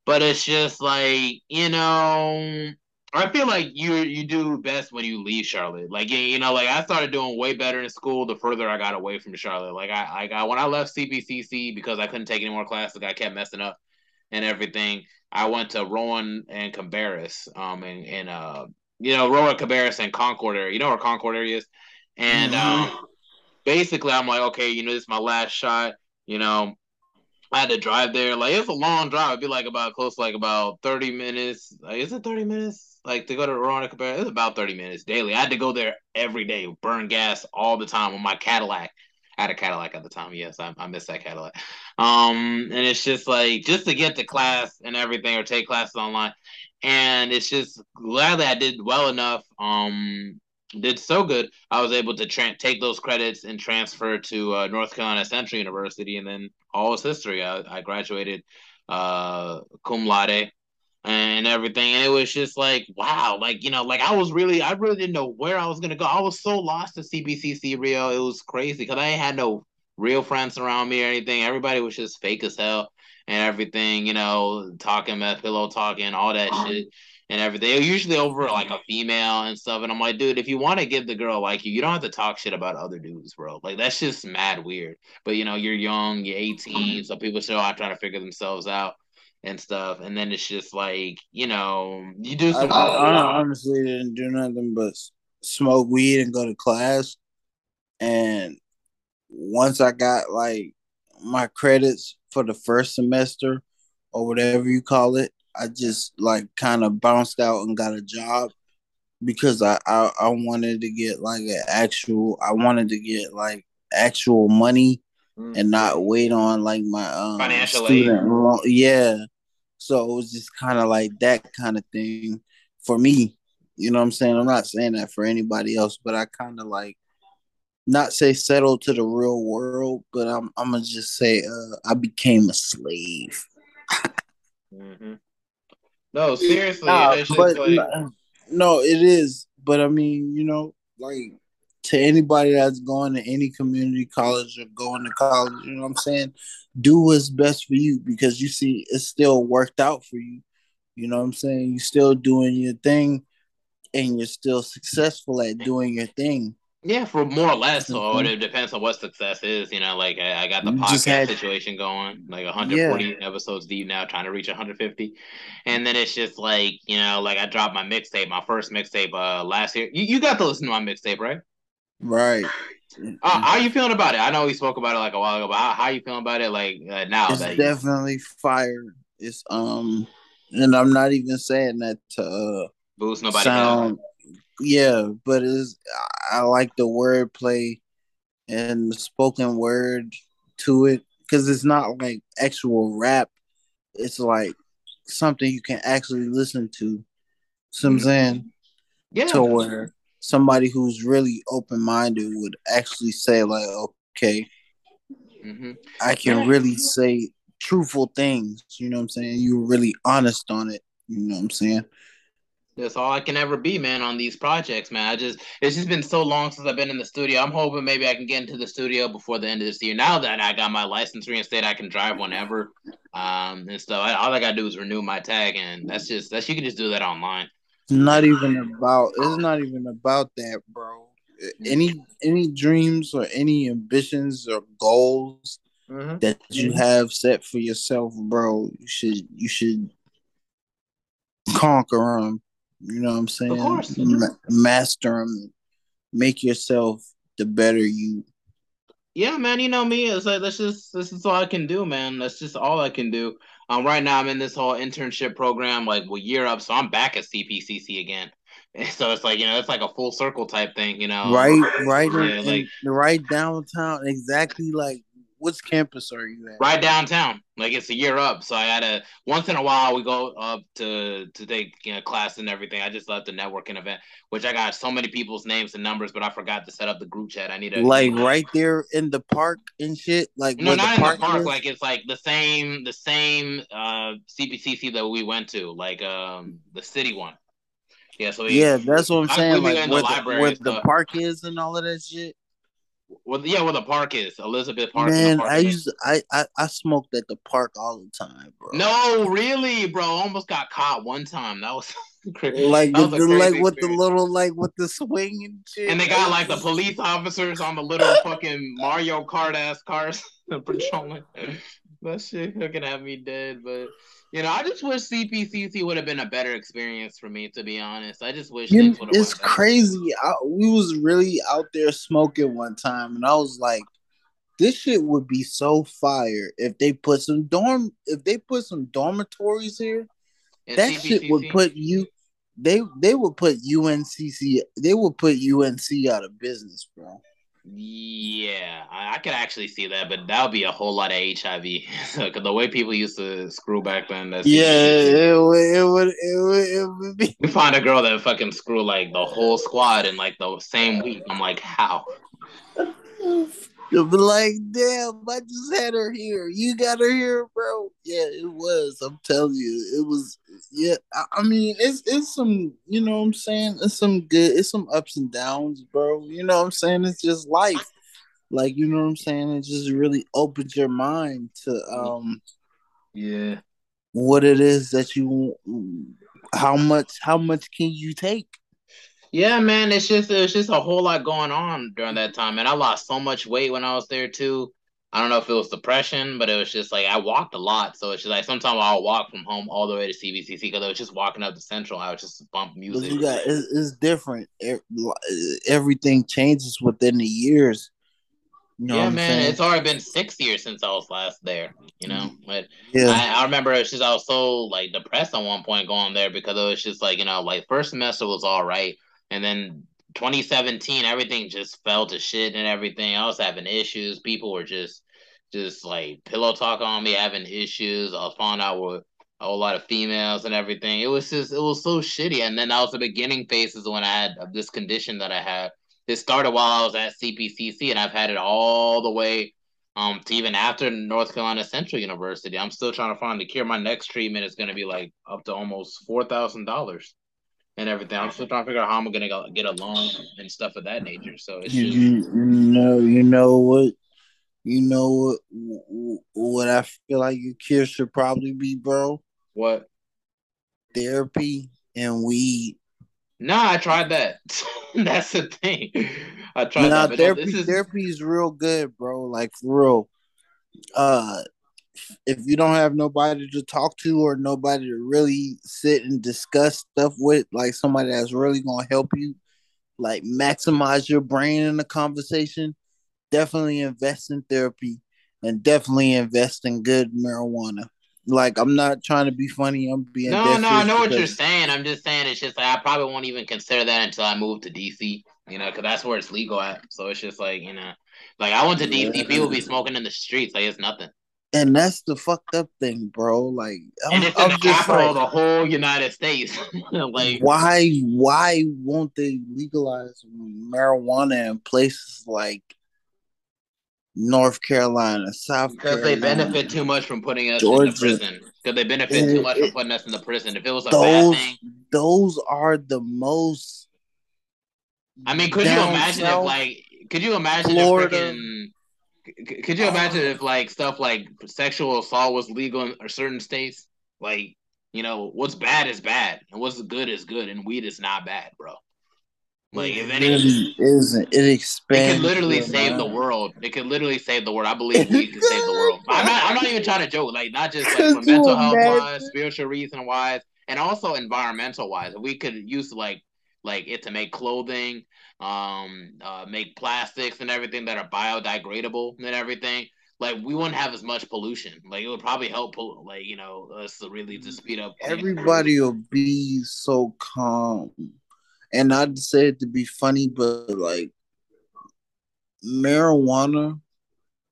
But it's just, like, you know, I feel like you you do best when you leave Charlotte. Like, you know, like, I started doing way better in school the further I got away from Charlotte. Like, I, I got, when I left C P C C, because I couldn't take any more classes, I kept messing up and everything, I went to Rowan and Cabarrus um, and, and uh, you know, Rowan Cabarrus and Concord area. You know where Concord area is? And mm-hmm. um, basically, I'm like, okay, you know, this is my last shot. You know, I had to drive there. Like, it's a long drive. It'd be like about close to like about thirty minutes. Like, is it thirty minutes? Like, to go to Rowan and Cabarrus, it's about thirty minutes daily. I had to go there every day, burn gas all the time on my Cadillac. I had a Cadillac at the time. Yes, I, I miss that Cadillac. Um, and it's just like, just to get to class and everything, or take classes online. And it's just glad that I did well enough. Um, did so good. I was able to tra- take those credits and transfer to uh, North Carolina Central University. And then all is history. I, I graduated uh, cum laude and everything. And it was just like, wow. Like, you know, like I was really, I really didn't know where I was going to go. I was so lost to C B C C Rio. It was crazy because I ain't had no real friends around me or anything. Everybody was just fake as hell and everything, you know, talking about pillow talking, all that shit and everything. Usually over like a female and stuff. And I'm like, dude, if you want to give the girl like you, you don't have to talk shit about other dudes, bro. Like, that's just mad weird. But, you know, you're young, you're eighteen. So people still are trying to figure themselves out and stuff, and then it's just like, you know, you do some. I, I, I honestly didn't do nothing but smoke weed and go to class. And once I got like, my credits for the first semester or whatever you call it, I just like kind of bounced out and got a job because I, I, I wanted to get like an actual, I wanted to get like actual money mm-hmm. and not wait on like my um, financial student loan. Yeah. So it was just kind of like that kind of thing for me. You know what I'm saying? I'm not saying that for anybody else, but I kind of like, not say settle to the real world, but I'm I'm gonna just say uh, I became a slave. mm-hmm. No, seriously, nah, it's but, like... no, no, it is. But I mean, you know, like to anybody that's going to any community college or going to college, you know what I'm saying? Do what's best for you because you see, it's still worked out for you. You know what I'm saying? You're still doing your thing, and you're still successful at doing your thing. Yeah, for more or less, so mm-hmm. it depends on what success is. You know, like I, I got the podcast had... situation going, like one hundred forty yeah. episodes deep now, trying to reach one hundred fifty. And then it's just like, you know, like I dropped my mixtape, my first mixtape uh, last year. You, you got to listen to my mixtape, right? Right. Uh, how you feeling about it? I know we spoke about it like a while ago, but how, how you feeling about it like uh, now? It's that definitely you... fire. It's, um, and I'm not even saying that to uh, boost nobody sound... Yeah, but it's, I like the wordplay and the spoken word to it because it's not like actual rap. It's like something you can actually listen to. So I'm saying, yeah, to where somebody who's really open-minded would actually say like, okay, mm-hmm. I can really say truthful things. You know what I'm saying? You're really honest on it. You know what I'm saying? That's all I can ever be, man, on these projects, man. I just it's just been so long since I've been in the studio. I'm hoping maybe I can get into the studio before the end of this year. Now that I got my license reinstated, I can drive whenever. Um, and so I, all I gotta do is renew my tag, and that's just that's you can just do that online. It's not even about it's not even about that, bro. Any any dreams or any ambitions or goals mm-hmm. that you have set for yourself, bro, you should you should conquer them. You know what I'm saying? Of course. Ma- master them. Make yourself the better you. Yeah, man. You know me. It's like, that's just, this is all I can do, man. That's just all I can do. Um, right now I'm in this whole internship program, like, well, year up. So I'm back at C P C C again. And so it's like, you know, it's like a full circle type thing, you know? Right, right. Yeah, in, like, right downtown. Exactly like. What's campus are you at? Right downtown. Like, it's a year up. So I had a, once in a while, we go up to, to take, you know, class and everything. I just left the networking event, which I got so many people's names and numbers, but I forgot to set up the group chat. I need to. Like, right there in the park and shit? Like, no, not in the park. Like, it's like the same, the same uh, C P C C that we went to, like um, the city one. Yeah, so we, yeah, that's what I'm saying. Like, where the, where the park is and all of that shit. Well, yeah, where the park is, Elizabeth Park. Man, park I used to, I, I I smoked at the park all the time, bro. No, really, bro. Almost got caught one time. That was crazy. Like that the, was the crazy like with the little like with the swing and shit. And they got like the police officers on the little fucking Mario Kart ass cars patrolling. That shit looking at me dead, but. You know, I just wish C P C C would have been a better experience for me, to be honest. I just wish you, things would have It's worked crazy. I, we was really out there smoking one time, and I was like, this shit would be so fire if they put some dorm, if they put some dormitories here. And that C P C C? Shit would put you, they they would put U N C C, they would put U N C out of business, bro. Yeah, I, I could actually see that, but that would be a whole lot of H I V. Because the way people used to screw back then, that's yeah, it would, it would, it would, it would be. You find a girl that fucking screw like the whole squad in like the same week. I'm like, how? You'll be like, damn, I just had her here. You got her here, bro. Yeah, it was. I'm telling you, it was. Yeah, I, I mean, it's it's some, you know what I'm saying? It's some good, it's some ups and downs, bro. You know what I'm saying? It's just life. Like, you know what I'm saying? It just really opens your mind to um, yeah, what it is that you, how much, how much can you take? Yeah, man, it's just it's just a whole lot going on during that time, and I lost so much weight when I was there too. I don't know if it was depression, but it was just like I walked a lot, so it's just like sometimes I'll walk from home all the way to C B C C because I was just walking up to Central. I would just bump music. But you got it's, it's different. Everything changes within the years. You know yeah, man, saying? It's already been six years since I was last there, you know? But yeah. I, I remember it's just I was so, like, depressed at one point going there because it was just, like, you know, like, first semester was all right. And then twenty seventeen, everything just fell to shit and everything. I was having issues. People were just, just like, pillow talking on me, having issues. I found out with a whole lot of females and everything. It was just, it was so shitty. And then that was the beginning phases when I had this condition that I had. It started while I was at C P C C, and I've had it all the way um, to even after North Carolina Central University. I'm still trying to find the cure. My next treatment is going to be like up to almost four thousand dollars and everything. I'm still trying to figure out how I'm going to get a loan and stuff of that nature. So it's just... you, you know, you know what, you know what, what I feel like your cure should probably be, bro. What? Therapy and weed. No, nah, I tried that. That's the thing. I tried nah, that. Therapy, this is... therapy is real good, bro. Like, for real. Uh, if you don't have nobody to talk to or nobody to really sit and discuss stuff with, like somebody that's really going to help you, like maximize your brain in the conversation, definitely invest in therapy and definitely invest in good marijuana. Like, I'm not trying to be funny. I'm being no, no. I know what you're saying. I'm just saying it's just like I probably won't even consider that until I move to D C. You know, because that's where it's legal at. So it's just like you know, like I went to D C, yeah. People be smoking in the streets. Like it's nothing. And that's the fucked up thing, bro. Like, I'm, and it's I'm in the capital of like, the whole United States. Like, why, why won't they legalize marijuana in places like North Carolina, South Carolina? Because they benefit too much from putting us Georgia. in the prison. Because they benefit it, too much it, from putting us in the prison. If it was a those, bad thing. Those are the most... I mean, could you imagine if, like... Could you imagine Florida. if freaking... Could you imagine if, like, stuff like sexual assault was legal in certain states? Like, you know, what's bad is bad. And what's good is good. And weed is not bad, bro. Like if any, it isn't it expands. It could literally the save the world. It could literally save the world. I believe we can save the world. I'm not. I'm not even trying to joke. Like not just like for mental health wise, spiritual reason wise, and also environmental wise. We could use like like it to make clothing, um, uh, make plastics and everything that are biodegradable and everything. Like we wouldn't have as much pollution. Like it would probably help. Like you know, us to really to speed up. Everybody will be so calm. And I'd say it to be funny, but like marijuana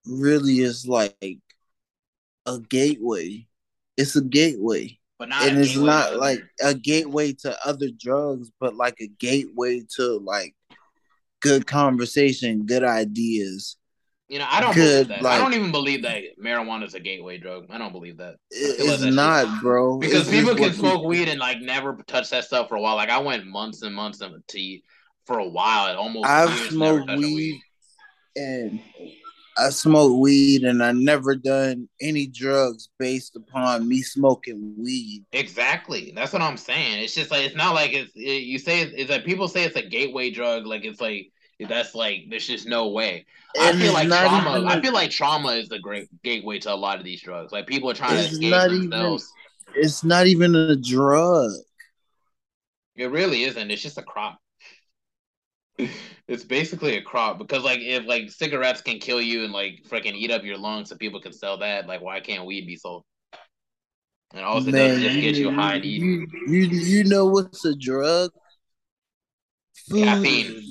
really is like a gateway. It's a gateway. But not and it's gateway. Not like a gateway to other drugs, but like a gateway to like good conversation, good ideas. You know, I don't Good, believe that. Like, I don't even believe that marijuana is a gateway drug. I don't believe that. It's that not, shit. bro. Because it's people can smoke weed and like never touch that stuff for a while. Like I went months and months of tea for a while. It almost I've years, smoked never weed, weed and I smoked weed and I never done any drugs based upon me smoking weed. Exactly. That's what I'm saying. It's just like it's not like it's it, you say it's, it's like people say it's a gateway drug. Like it's like. That's like there's just no way. And I feel like trauma. Like, I feel like trauma is the great gateway to a lot of these drugs. Like people are trying to escape themselves. Even, it's not even a drug. It really isn't. It's just a crop. It's basically a crop because like if like cigarettes can kill you and like freaking eat up your lungs, so people can sell that. Like why can't weed be sold? And all it does is just get you high and eat. You, you you know what's a drug? Food. Caffeine.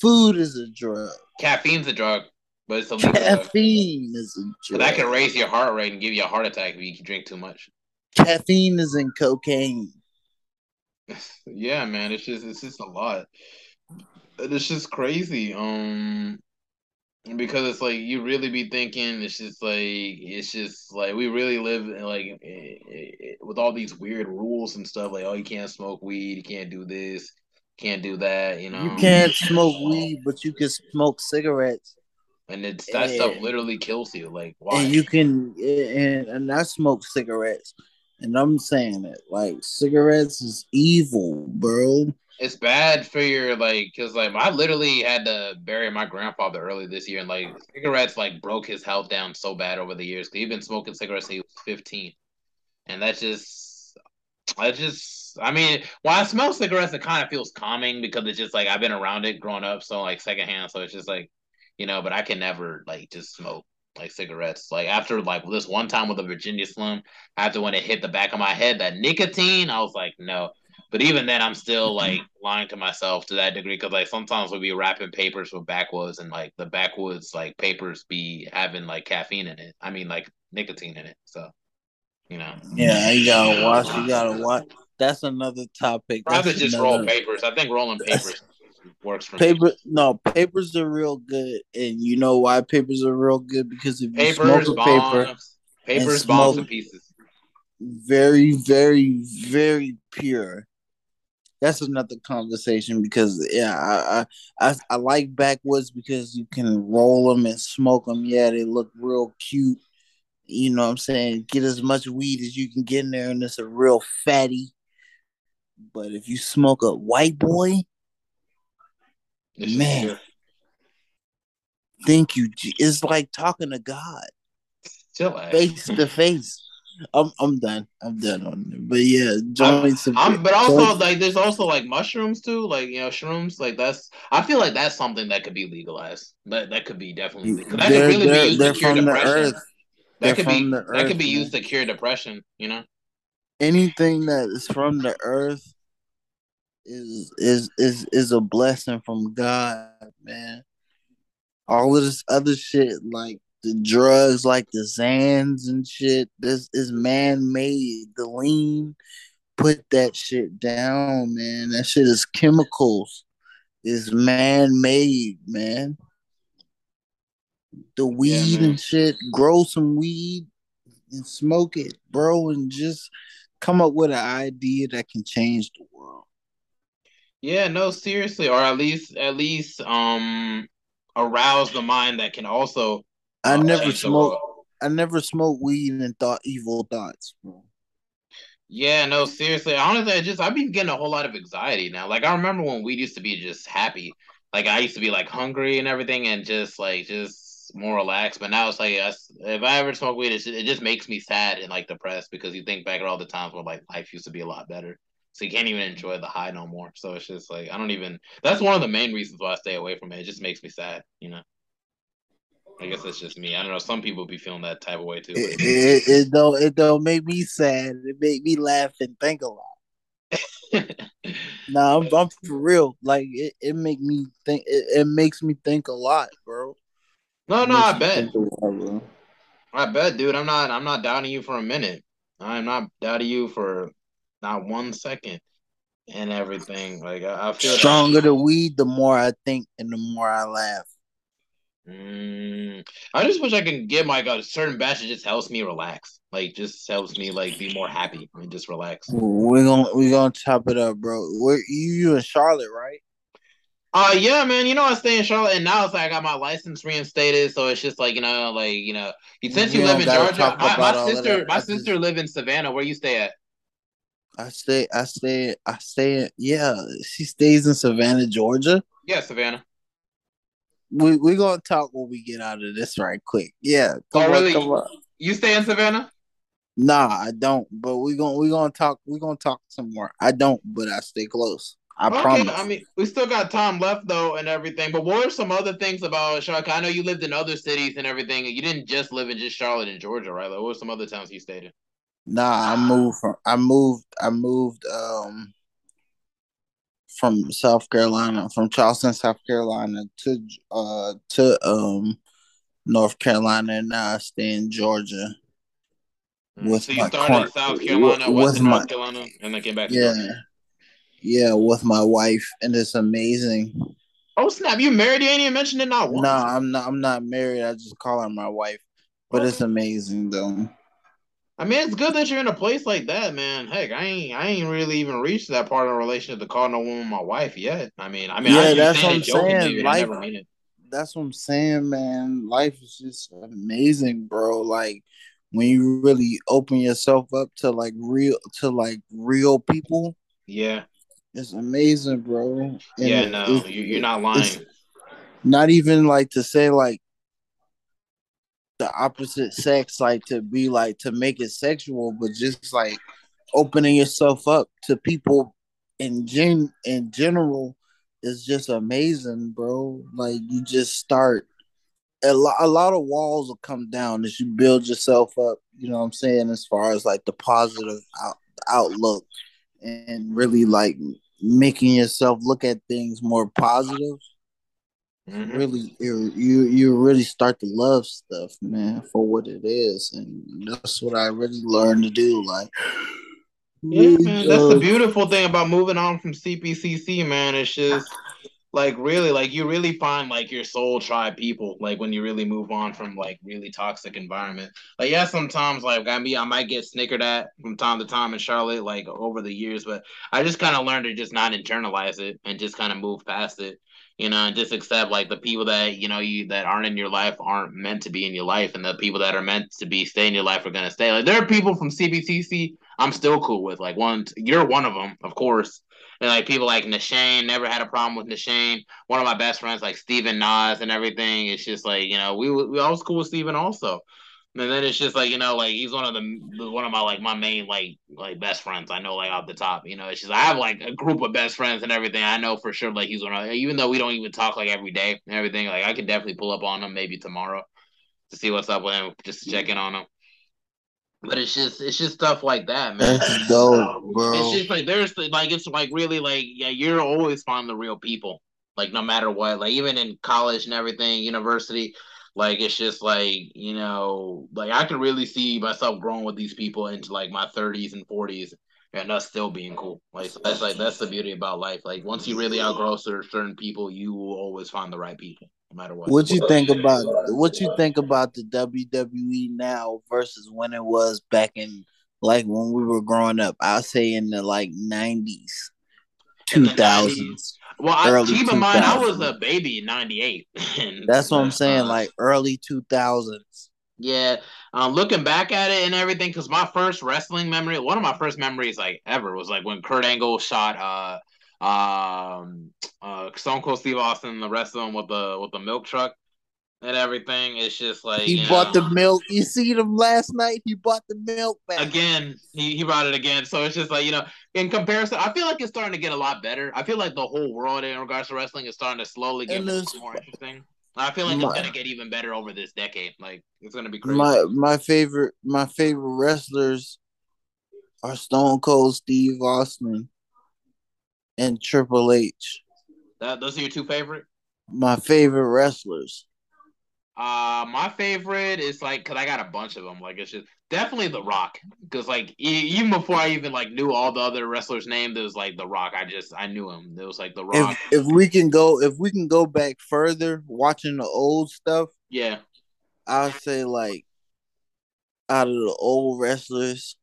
Food is a drug. Caffeine's a drug, but it's a caffeine drug. is a drug. That can raise your heart rate and give you a heart attack if you drink too much. Caffeine is in cocaine. Yeah, man, it's just it's just a lot. It's just crazy. Um, because it's like you really be thinking it's just like it's just like we really live in like it, it, it, with all these weird rules and stuff. Like, oh, you can't smoke weed. You can't do this. Can't do that, you know. You can't smoke weed, but you can smoke cigarettes, and it's that and, stuff literally kills you. Like, why? And you can, and, and I smoke cigarettes, and I'm saying it like cigarettes is evil, bro. It's bad for your like, cause like I literally had to bury my grandfather early this year, and like cigarettes like broke his health down so bad over the years. He'd been smoking cigarettes since he was fifteen, and that's just, that's just. I mean, when I smell cigarettes, it kind of feels calming because it's just like I've been around it growing up, so like secondhand. So it's just like you know, but I can never like just smoke like cigarettes. Like after like this one time with a Virginia Slim, after when it hit the back of my head, that nicotine, I was like, no. But even then, I'm still like lying to myself to that degree, because like sometimes we'll be wrapping papers with backwoods, and like the backwoods like papers be having like caffeine in it. I mean, like nicotine in it. So, you know. Yeah, you gotta you watch. Know, you gotta watch. That's another topic. Rather That's just another... roll papers. I think rolling papers works for Paper, me. No, papers are real good, and you know why papers are real good? Because if papers, you smoke bombs, a paper, papers, bombs and pieces. Very, very, very pure. That's another conversation, because yeah, I, I I I like backwoods because you can roll them and smoke them. Yeah, they look real cute. You know what I'm saying? Get as much weed as you can get in there, and it's a real fatty. But if you smoke a white boy, it's man, true. Thank you. It's like talking to God, chill out. Face to face. I'm I'm done. I'm done on it. But yeah, joints. I'm, I'm, but also joints. Like there's also like mushrooms too. Like, you know, shrooms. Like that's. I feel like that's something that could be legalized. That that could be definitely. That could really be used to cure depression. That could be that could be used to cure depression. You know, anything that is from the earth is is is is a blessing from God, man. All of this other shit, like. The drugs, like the Xans and shit, this is man-made. The lean, put that shit down, man. That shit is chemicals. It's man-made, man. The weed yeah, and shit, grow some weed and smoke it, bro, and just come up with an idea that can change the world. Yeah, no, seriously, or at least, at least, um, arouse the mind that can also. I oh, never smoked. I never smoked weed and thought evil thoughts, bro. Yeah, no, seriously. Honestly, I just I've been getting a whole lot of anxiety now. Like I remember when weed used to be just happy. Like I used to be like hungry and everything, and just like just more relaxed. But now it's like I, if I ever smoke weed, it just, it just makes me sad and like depressed, because you think back at all the times when like life used to be a lot better. So you can't even enjoy the high no more. So it's just like I don't even. That's one of the main reasons why I stay away from it. It just makes me sad, you know. I guess that's just me. I don't know. Some people be feeling that type of way too. It, it, it don't. It don't make me sad. It make me laugh and think a lot. no, nah, I'm, I'm for real. Like it, it make me think. It, it makes me think a lot, bro. No, no, I bet. Lot, I bet, dude. I'm not. I'm not doubting you for a minute. I'm not doubting you for not one second. And everything. Like I, I feel. Stronger that. The weed, the more I think, and the more I laugh. Mm, I just wish I could get my God, a certain batch that just helps me relax, like just helps me like be more happy and just relax. We're gonna we're gonna top it up, bro. We're, you you in Charlotte, right? Uh yeah, man. You know I stay in Charlotte, and now it's like I got my license reinstated, so it's just like you know, like you know, since you, you live in Georgia, my, my sister my sister live in Savannah. Where you stay at? I stay I stay I stay yeah. She stays in Savannah, Georgia. Yeah, Savannah. We we gonna talk when we get out of this right quick. Yeah. Come oh really? On, come on. You stay in Savannah? Nah, I don't. But we gonna we gonna talk. We gonna talk some more. I don't, but I stay close. I okay, promise. I mean, we still got time left though, and everything. But what are some other things about Charlotte? I know you lived in other cities and everything. You didn't just live in just Charlotte and Georgia, right? Like, what were some other towns you stayed in? Nah, I moved from. I moved. I moved. Um. From South Carolina, from Charleston, South Carolina to uh to um North Carolina, and now I stay in Georgia. With so you my started in South Carolina, went to North Carolina, and then came back. Yeah, to yeah, with my wife, and it's amazing. Oh snap! You married? You ain't even mentioned it not once. No, I'm not. I'm not married. I just call her my wife, but okay. It's amazing though. I mean, it's good that you're in a place like that, man. Heck, I ain't, I ain't really even reached that part of a relationship to call no woman my wife yet. I mean, I mean, yeah, I that's what I'm saying. Life, never mean it. That's what I'm saying, man. Life is just amazing, bro. Like when you really open yourself up to like real, to like real people. Yeah, it's amazing, bro. And yeah, no, it, you're not lying. Not even like to say like. The opposite sex, like to be like to make it sexual, but just like opening yourself up to people in gen in general is just amazing, bro. Like you just start a lot, a lot of walls will come down as you build yourself up, you know what I'm saying, as far as like the positive out, outlook and really like making yourself look at things more positive. Mm-hmm. Really, you you really start to love stuff, man, for what it is, and that's what I really learned to do. Like, yeah, man, that's the beautiful thing about moving on from C P C C, man. It's just like really, like you really find like your soul tribe people, like when you really move on from like really toxic environment. Like, yeah, sometimes like I mean, I might get snickered at from time to time in Charlotte, like over the years, but I just kind of learned to just not internalize it and just kind of move past it. You know, and just accept like the people that, you know, you that aren't in your life aren't meant to be in your life, and the people that are meant to be stay in your life are going to stay. Like, there are people from C B C C I'm still cool with. Like, one, you're one of them, of course. And like people like Nashane, never had a problem with Nashane. One of my best friends, like Steven Nas and everything. It's just like, you know, we we all was cool with Steven also. And then it's just like, you know, like he's one of the one of my like my main like like best friends I know, like off the top, you know. It's just I have like a group of best friends and everything. I know for sure like he's one of, even though we don't even talk like every day and everything, like I could definitely pull up on him maybe tomorrow to see what's up with him, just to check in on him. But it's just it's just stuff like that, man. That's dope, bro. It's just like there's like it's like really like yeah, you're always finding the real people, like no matter what, like even in college and everything, university. Like, it's just like, you know, like I can really see myself growing with these people into like my thirties and forties and us still being cool. Like, so that's like, that's the beauty about life. Like, once you really outgrow certain people, you will always find the right people, no matter what. What you think about, what you think about the W W E now versus when it was back in, like, when we were growing up? I'll say in the like nineties, two thousands. Well, I, keep in mind, I was a baby in ninety-eight. That's what I'm saying, uh, like early two thousands. Yeah, um, looking back at it and everything, because my first wrestling memory, one of my first memories like ever was like when Kurt Angle shot uh, um, uh, Stone Cold Steve Austin and the rest of them with the, with the milk truck and everything. It's just like... He bought know, the milk. You seen him last night? He bought the milk back. Again, he, he bought it again. So it's just like, you know, in comparison, I feel like it's starting to get a lot better. I feel like the whole world in regards to wrestling is starting to slowly get more interesting. I feel like my, it's going to get even better over this decade. Like, it's going to be crazy. My, my favorite my favorite wrestlers are Stone Cold Steve Austin and Triple H. That, those are your two favorite? My favorite wrestlers. Uh, my favorite is like, cause I got a bunch of them. Like, it's just definitely The Rock, cause like e- even before I even like knew all the other wrestlers' names, it was like The Rock. I just I knew him. It was like The Rock. If, if we can go, if we can go back further, watching the old stuff, yeah, I'd say like out of the old wrestlers,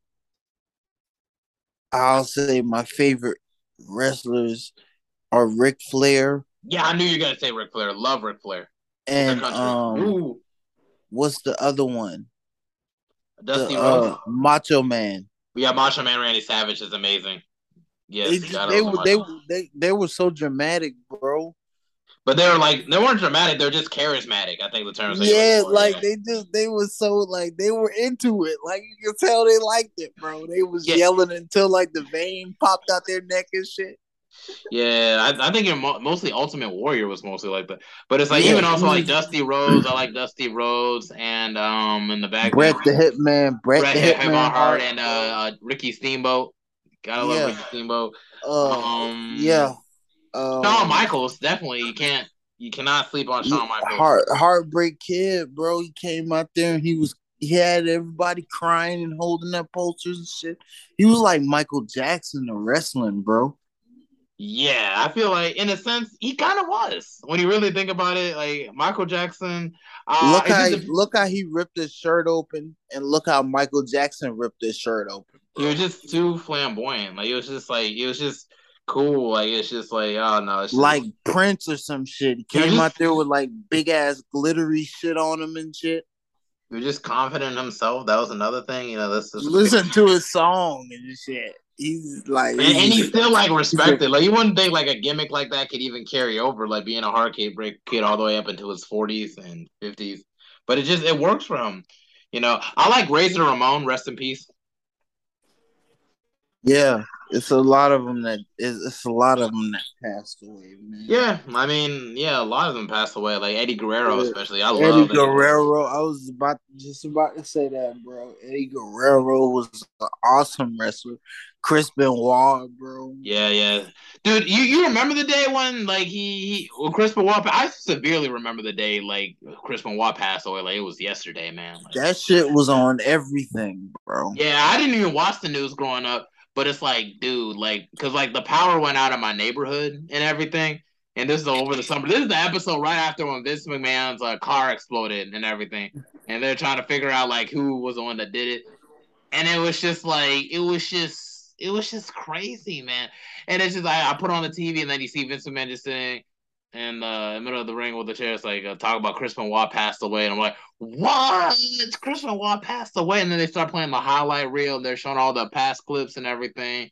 I'll say my favorite wrestlers are Ric Flair. Yeah, I knew you were gonna say Ric Flair. Love Ric Flair. And um, what's the other one? Dusty the, Rhodes, uh, Macho Man. Yeah, Macho Man Randy Savage is amazing. Yes, it, they were they, they they were so dramatic, bro. But they were like they weren't dramatic; they were just charismatic. I think the term. Yeah, like yeah. they just they were so like they were into it. Like you could tell they liked it, bro. They was yeah. yelling until like the vein popped out their neck and shit. Yeah, I, I think it mo- mostly Ultimate Warrior was mostly like that, but it's like yeah. even also like Dusty Rhodes. I like Dusty Rhodes and um in the back Bret the Hitman, Bret, Bret the Hitman, Hitman Hart, and uh, uh Ricky Steamboat. Gotta love yeah. Ricky Steamboat. Uh, um, yeah, uh, Shawn Michaels definitely. You can't, you cannot sleep on Shawn Michaels. Heart, Heartbreak Kid, bro. He came out there and he was he had everybody crying and holding up posters and shit. He was like Michael Jackson in wrestling, bro. Yeah, I feel like, in a sense, he kind of was. When you really think about it, like, Michael Jackson... Uh, look, how, a, look how he ripped his shirt open, and look how Michael Jackson ripped his shirt open. He was just too flamboyant. Like, it was just, like, it was just cool. Like, it's just, like, oh, no. It's just, like Prince or some shit. He came just, out there with, like, big-ass glittery shit on him and shit. He was just confident in himself. That was another thing. You know, that's just... Listen to his song and shit. He's like, and, and he's still like respected. Like you wouldn't think like a gimmick like that could even carry over, like being a Heartbreak Kid all the way up until his forties and fifties. But it just it works for him, you know. I like Razor Ramon, rest in peace. Yeah, it's a lot of them that is. It's a lot of them that passed away, man. Yeah, I mean, yeah, a lot of them passed away. Like Eddie Guerrero, yeah. especially. I love Eddie Guerrero. I was about just about to say that, bro. Eddie Guerrero was an awesome wrestler. Chris Benoit, bro. Yeah, yeah, dude. You, you remember the day when like he, he well, Chris Benoit? I severely remember the day like Chris Benoit passed away. Like it was yesterday, man. Like, that shit was on everything, bro. Yeah, I didn't even watch the news growing up. But it's like, dude, like, because, like, the power went out of my neighborhood and everything. And this is over the summer. This is the episode right after when Vince McMahon's uh, car exploded and everything. And they're trying to figure out, like, who was the one that did it. And it was just, like, it was just, it was just crazy, man. And it's just, like, I put on the T V and then you see Vince McMahon just sitting in, uh, in the middle of the ring with the chair. It's like, uh, talk about Chris Benoit passed away. And I'm like, what? Chris Benoit passed away. And then they start playing the highlight reel. And they're showing all the past clips and everything.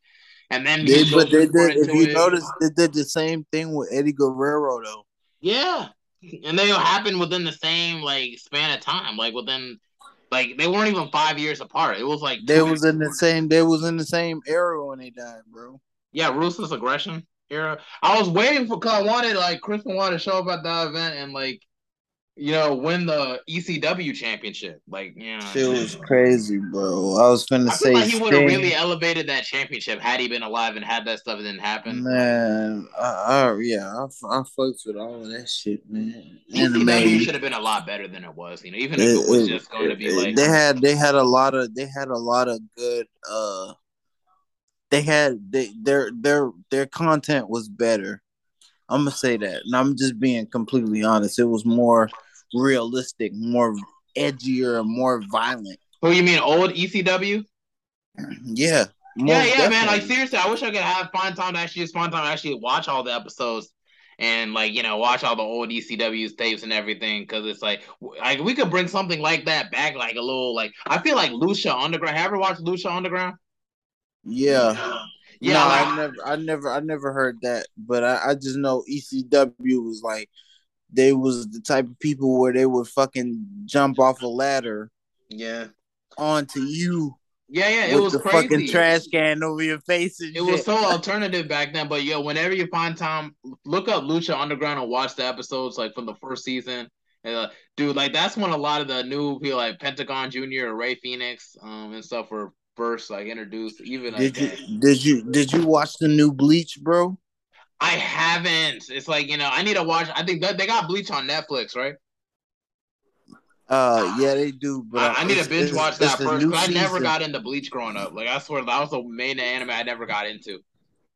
And then they, but they did, if you it. notice, they did the same thing with Eddie Guerrero, though. Yeah. And they happened within the same, like, span of time. Like, within, like, they weren't even five years apart. It was like. They was in the same, they was in the same era when they died, bro. Yeah, Ruthless Aggression era. I was waiting for, because I wanted, like, Chris wanted to show up at that event and, like, you know, win the E C W championship. Like, you know. Shit was crazy, bro. I was finna I say. I feel like he would have really elevated that championship had he been alive and had that stuff didn't happen. Man, I, I, yeah, I, I fucked with all of that shit, man. E C W should have been a lot better than it was, you know, even if it, it was it, just going it, to be it, like. They had, they had a lot of, they had a lot of good, uh, they had, they, their, their, their content was better. I'm gonna say that, and I'm just being completely honest. It was more realistic, more edgier, and more violent. Oh, you mean old E C W? Yeah, yeah, yeah, definitely. Man. Like seriously, I wish I could have find time to actually just find time to actually watch all the episodes and like you know watch all the old E C W tapes and everything because it's like like we could bring something like that back, like a little like I feel like Lucha Underground. Have you ever watched Lucha Underground? Yeah. Yeah, no, like, I never, I never, I never heard that, but I, I just know E C W was like, they was the type of people where they would fucking jump off a ladder, yeah, onto you, yeah, yeah, it with was the crazy. Fucking trash can over your face. And it shit. Was so alternative back then, but yo, whenever you find time, look up Lucha Underground and watch the episodes like from the first season. And, uh, dude, like that's when a lot of the new people like Pentagon Junior or Ray Phoenix, um, and stuff were. First, like introduced, even did like you that. did you did you watch the new Bleach, bro? I haven't. It's like you know, I need to watch. I think they got Bleach on Netflix, right? Uh, yeah, they do. But I, I need to binge watch that first. Cause I never got into Bleach growing up. Like I swear, that was the main anime I never got into.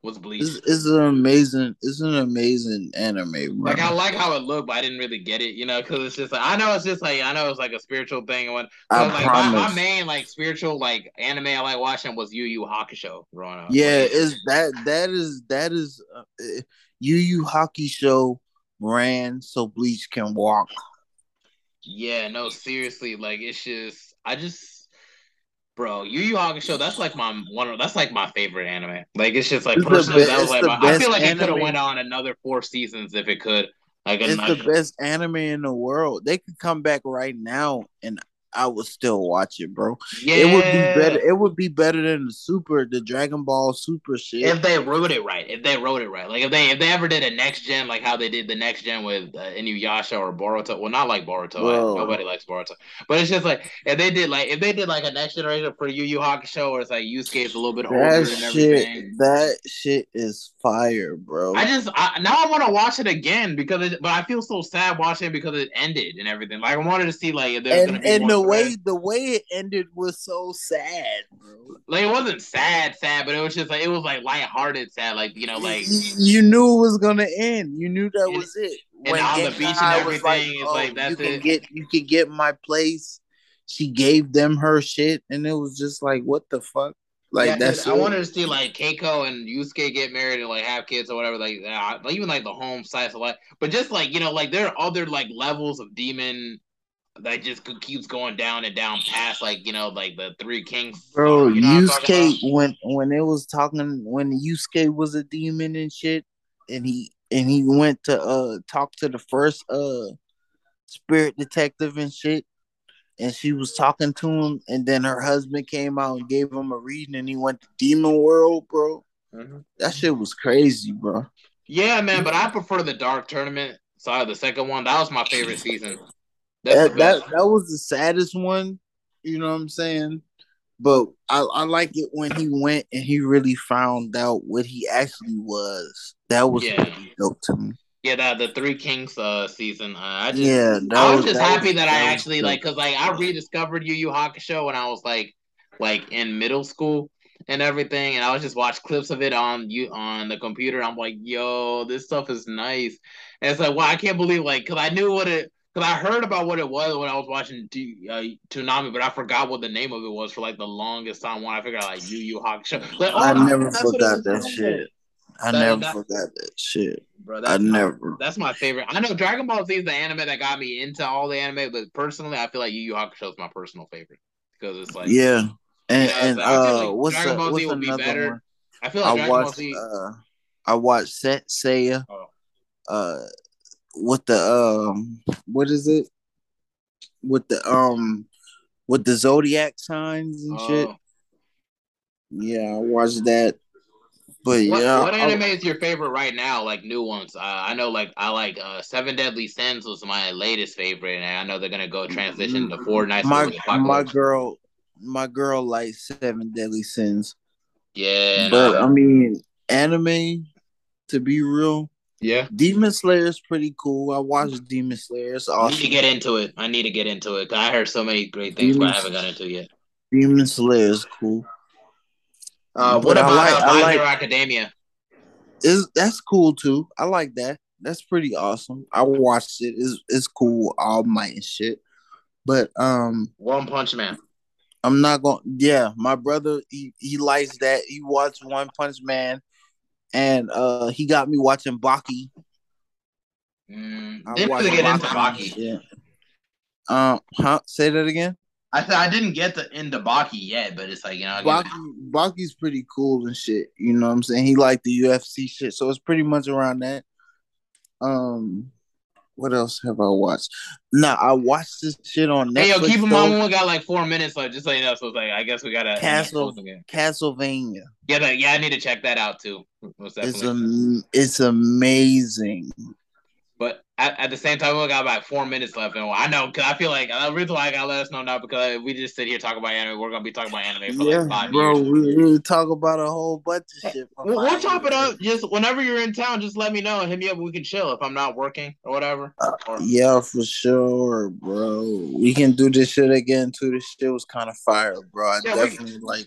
Was Bleach? It's, it's an amazing. It's an amazing anime, bro. Like I like how it looked, but I didn't really get it, you know, because it's just like I know it's just like I know it's like a spiritual thing. When I like, promise, my, my main like spiritual like anime I like watching was Yu Yu Hakusho growing up. Yeah, like, is that that is that is uh, Yu Yu Hakusho ran so Bleach can walk. Yeah, no, seriously, like it's just I just. Bro, Yu Yu Hakusho, that's like my one. That's like my favorite anime. Like it's just like it's personally, be- that was like my, I feel like anime. It could have went on another four seasons if it could. Like it's another. The best anime in the world. They could come back right now, and I would still watch it, bro. Yeah, it would be better. It would be better than the Super, the Dragon Ball Super shit. If they wrote it right, if they wrote it right, like if they if they ever did a next gen, like how they did the next gen with uh, Inuyasha or Boruto. Well, not like Boruto. I, nobody likes Boruto, but it's just like if they did like if they did like a next generation for Yu Yu Hakusho, or it's like Yusuke's a little bit older and everything. That shit is fire, bro. I just I, now I want to watch it again because, it, but I feel so sad watching it because it ended and everything. Like I wanted to see like if there was gonna be more. The way the way it ended was so sad, bro. Like it wasn't sad, sad, but it was just like it was like lighthearted sad, like you know, like you knew it was gonna end. You knew that and, was it. And when on the beach and everything, like, it's oh, like that's you can it. Get you can get my place. She gave them her shit, and it was just like, what the fuck? Like yeah, that's. Dude, I wanted to see like Keiko and Yusuke get married and like have kids or whatever. Like, like even like the home sites a lot, but just like you know, like there are other like levels of demon. That just keeps going down and down past, like you know, like the three kings. Bro, you know Yusuke when when it was talking when Yusuke was a demon and shit, and he and he went to uh talk to the first uh spirit detective and shit, and she was talking to him, and then her husband came out and gave him a reading, and he went to Demon World, bro. Mm-hmm. That shit was crazy, bro. Yeah, man, but I prefer the Dark Tournament. Sorry, the second one. That was my favorite season. That, that that was the saddest one, you know what I'm saying? But I, I like it when he went and he really found out what he actually was. That was yeah. pretty dope to me. Yeah, that the Three Kings uh, season. Uh, I just, yeah, I was, was just that happy was, that, that I actually dope. like, cause like I rediscovered Yu Yu Hakusho when I was like, like in middle school and everything, and I was just watch clips of it on you on the computer. I'm like, yo, this stuff is nice. And it's like, wow, I can't believe like, cause I knew what it. Because I heard about what it was when I was watching uh, Toonami, but I forgot what the name of it was for, like, the longest time. When I figured out, like, Yu Yu Hakusho. Like, oh, I never forgot that shit. I never forgot that shit. I never. That's my favorite. I know Dragon Ball Z is the anime that got me into all the anime, but personally, I feel like Yu Yu Hakusho is my personal favorite. Because it's like... Yeah. And, yeah, and like, uh, like what's Dragon Ball Z would be better. One? I feel like I Dragon watched, Ball Z... Uh, I watched Set Seiya. Oh. Uh... With the um, what is it? With the um, with the zodiac signs and oh. shit. Yeah, I watched that. But what, yeah, what anime I, is your favorite right now? Like new ones? Uh, I know, like I like uh, Seven Deadly Sins was my latest favorite, and I know they're gonna go transition to Four Nights. My my girl, my girl likes Seven Deadly Sins. Yeah, but no. I mean anime. To be real. Yeah, Demon Slayer is pretty cool. I watched Demon Slayer. It's awesome. I need to get into it. I need to get into it. I heard so many great things, Demon, but I haven't gotten into it yet. Demon Slayer is cool. Uh, what about I like, uh, My Hero like, Academia? Is that's cool too? I like that. That's pretty awesome. I watched it. It's it's cool. All Might and shit. But um, One Punch Man. I'm not gonna. Yeah, my brother. He he likes that. He watched One Punch Man. And uh, he got me watching Baki. Mm, I didn't really get Baki into Baki. Yeah. Um, huh? Say that again. I said I didn't get the into Baki yet, but it's like you know, Baki, Baki's pretty cool and shit. You know what I'm saying? He liked the U F C shit, so it's pretty much around that. Um, what else have I watched? Nah, I watched this shit on Netflix. Hey, yo, keep in mind we got like four minutes left, just so you know. So it's like I guess we gotta Castle, Castlevania. Yeah, like, yeah, I need to check that out too. Most it's am- it's amazing, but at, at the same time, we got about four minutes left, and I know because I feel like the reason why I gotta let us know now because we just sit here talking about anime. We're gonna be talking about anime for yeah, like five bro, years. We, we talk about a whole bunch of shit. We'll, we'll top it up. Just whenever you're in town, just let me know and hit me up. We can chill if I'm not working or whatever. Uh, or- yeah, for sure, bro. We can do this shit again too. This shit was kind of fire, bro. I yeah, definitely we- like.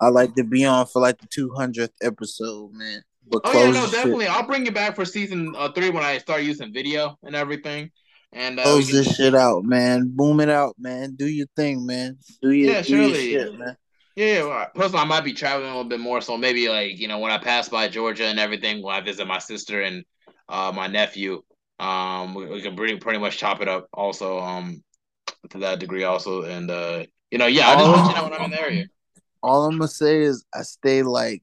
I like to be on for like the two hundredth episode, man. But oh yeah, no, definitely. Shit. I'll bring you back for season uh, three when I start using video and everything. And uh, close this shit out, man. Boom it out, man. Do your thing, man. Do your, yeah, do surely. Your shit, man. Yeah, well, plus I might be traveling a little bit more, so maybe like you know when I pass by Georgia and everything, when I visit my sister and uh, my nephew, um, we, we can pretty pretty much chop it up also, um, to that degree also, and uh, you know, yeah, I just want you to know when I'm in the area. All I'm gonna say is I stay like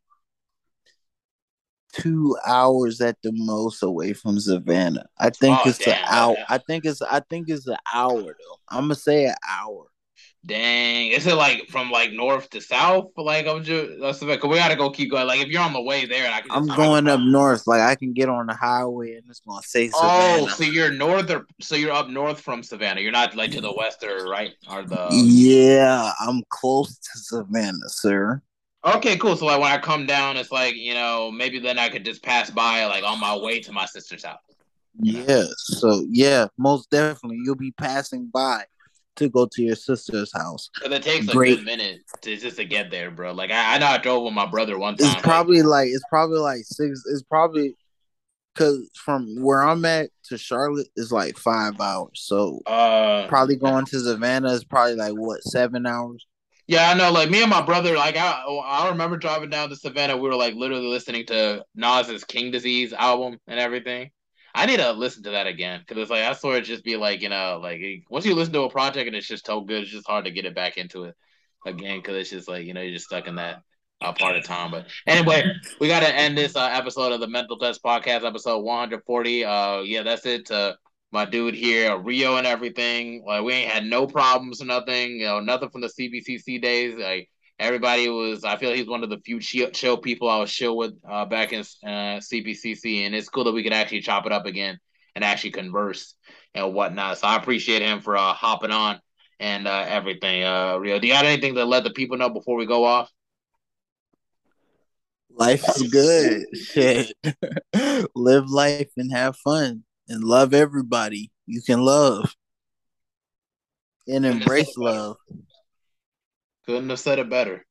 two hours at the most away from Savannah. I think oh, it's damn, an hour. Man. I think it's I think it's an hour though. I'm gonna say an hour. Dang, is it like from like north to south? Like I'm just that's the, cause we gotta go keep going. Like if you're on the way there, I can. Just, I'm going up north. Like I can get on the highway and it's gonna say Savannah. Oh, so you're north or so you're up north from Savannah. You're not like to the west or right or the. Yeah, I'm close to Savannah, sir. Okay, cool. So like when I come down, it's like you know maybe then I could just pass by like on my way to my sister's house. Yeah. yeah so yeah, most definitely you'll be passing by. To go to your sister's house. But it takes Great. a good minute to just to get there, bro. Like I, I know I drove with my brother one time. It's probably like it's probably like six. It's probably because from where I'm at to Charlotte is like five hours. So uh, probably going to Savannah is probably like what seven hours. Yeah, I know. Like me and my brother, like I I remember driving down to Savannah. We were like literally listening to Nas's King Disease album and everything. I need to listen to that again because it's like I swear it just be like you know like once you listen to a project and it's just so good it's just hard to get it back into it again because it's just like you know you're just stuck in that uh, part of time. But anyway, we got to end this uh, episode of the Mental Threads Podcast, episode one forty. Uh, yeah, that's it. Uh, my dude here, Rio and everything. Like, we ain't had no problems or nothing, you know, nothing from the C B C C days. Like, everybody was, I feel he's one of the few chill, chill people I was chill with uh, back in uh, C B C C. And it's cool that we could actually chop it up again and actually converse and whatnot. So I appreciate him for uh, hopping on and uh, everything. Uh, Rio, do you got anything to let the people know before we go off? Life is good. Shit. Live life and have fun and love everybody you can love and embrace love. Couldn't have said it better,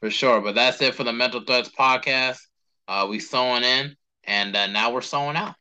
for sure. But that's it for the Mental Threads podcast. Uh, we sewing in, and uh, now we're sewing out.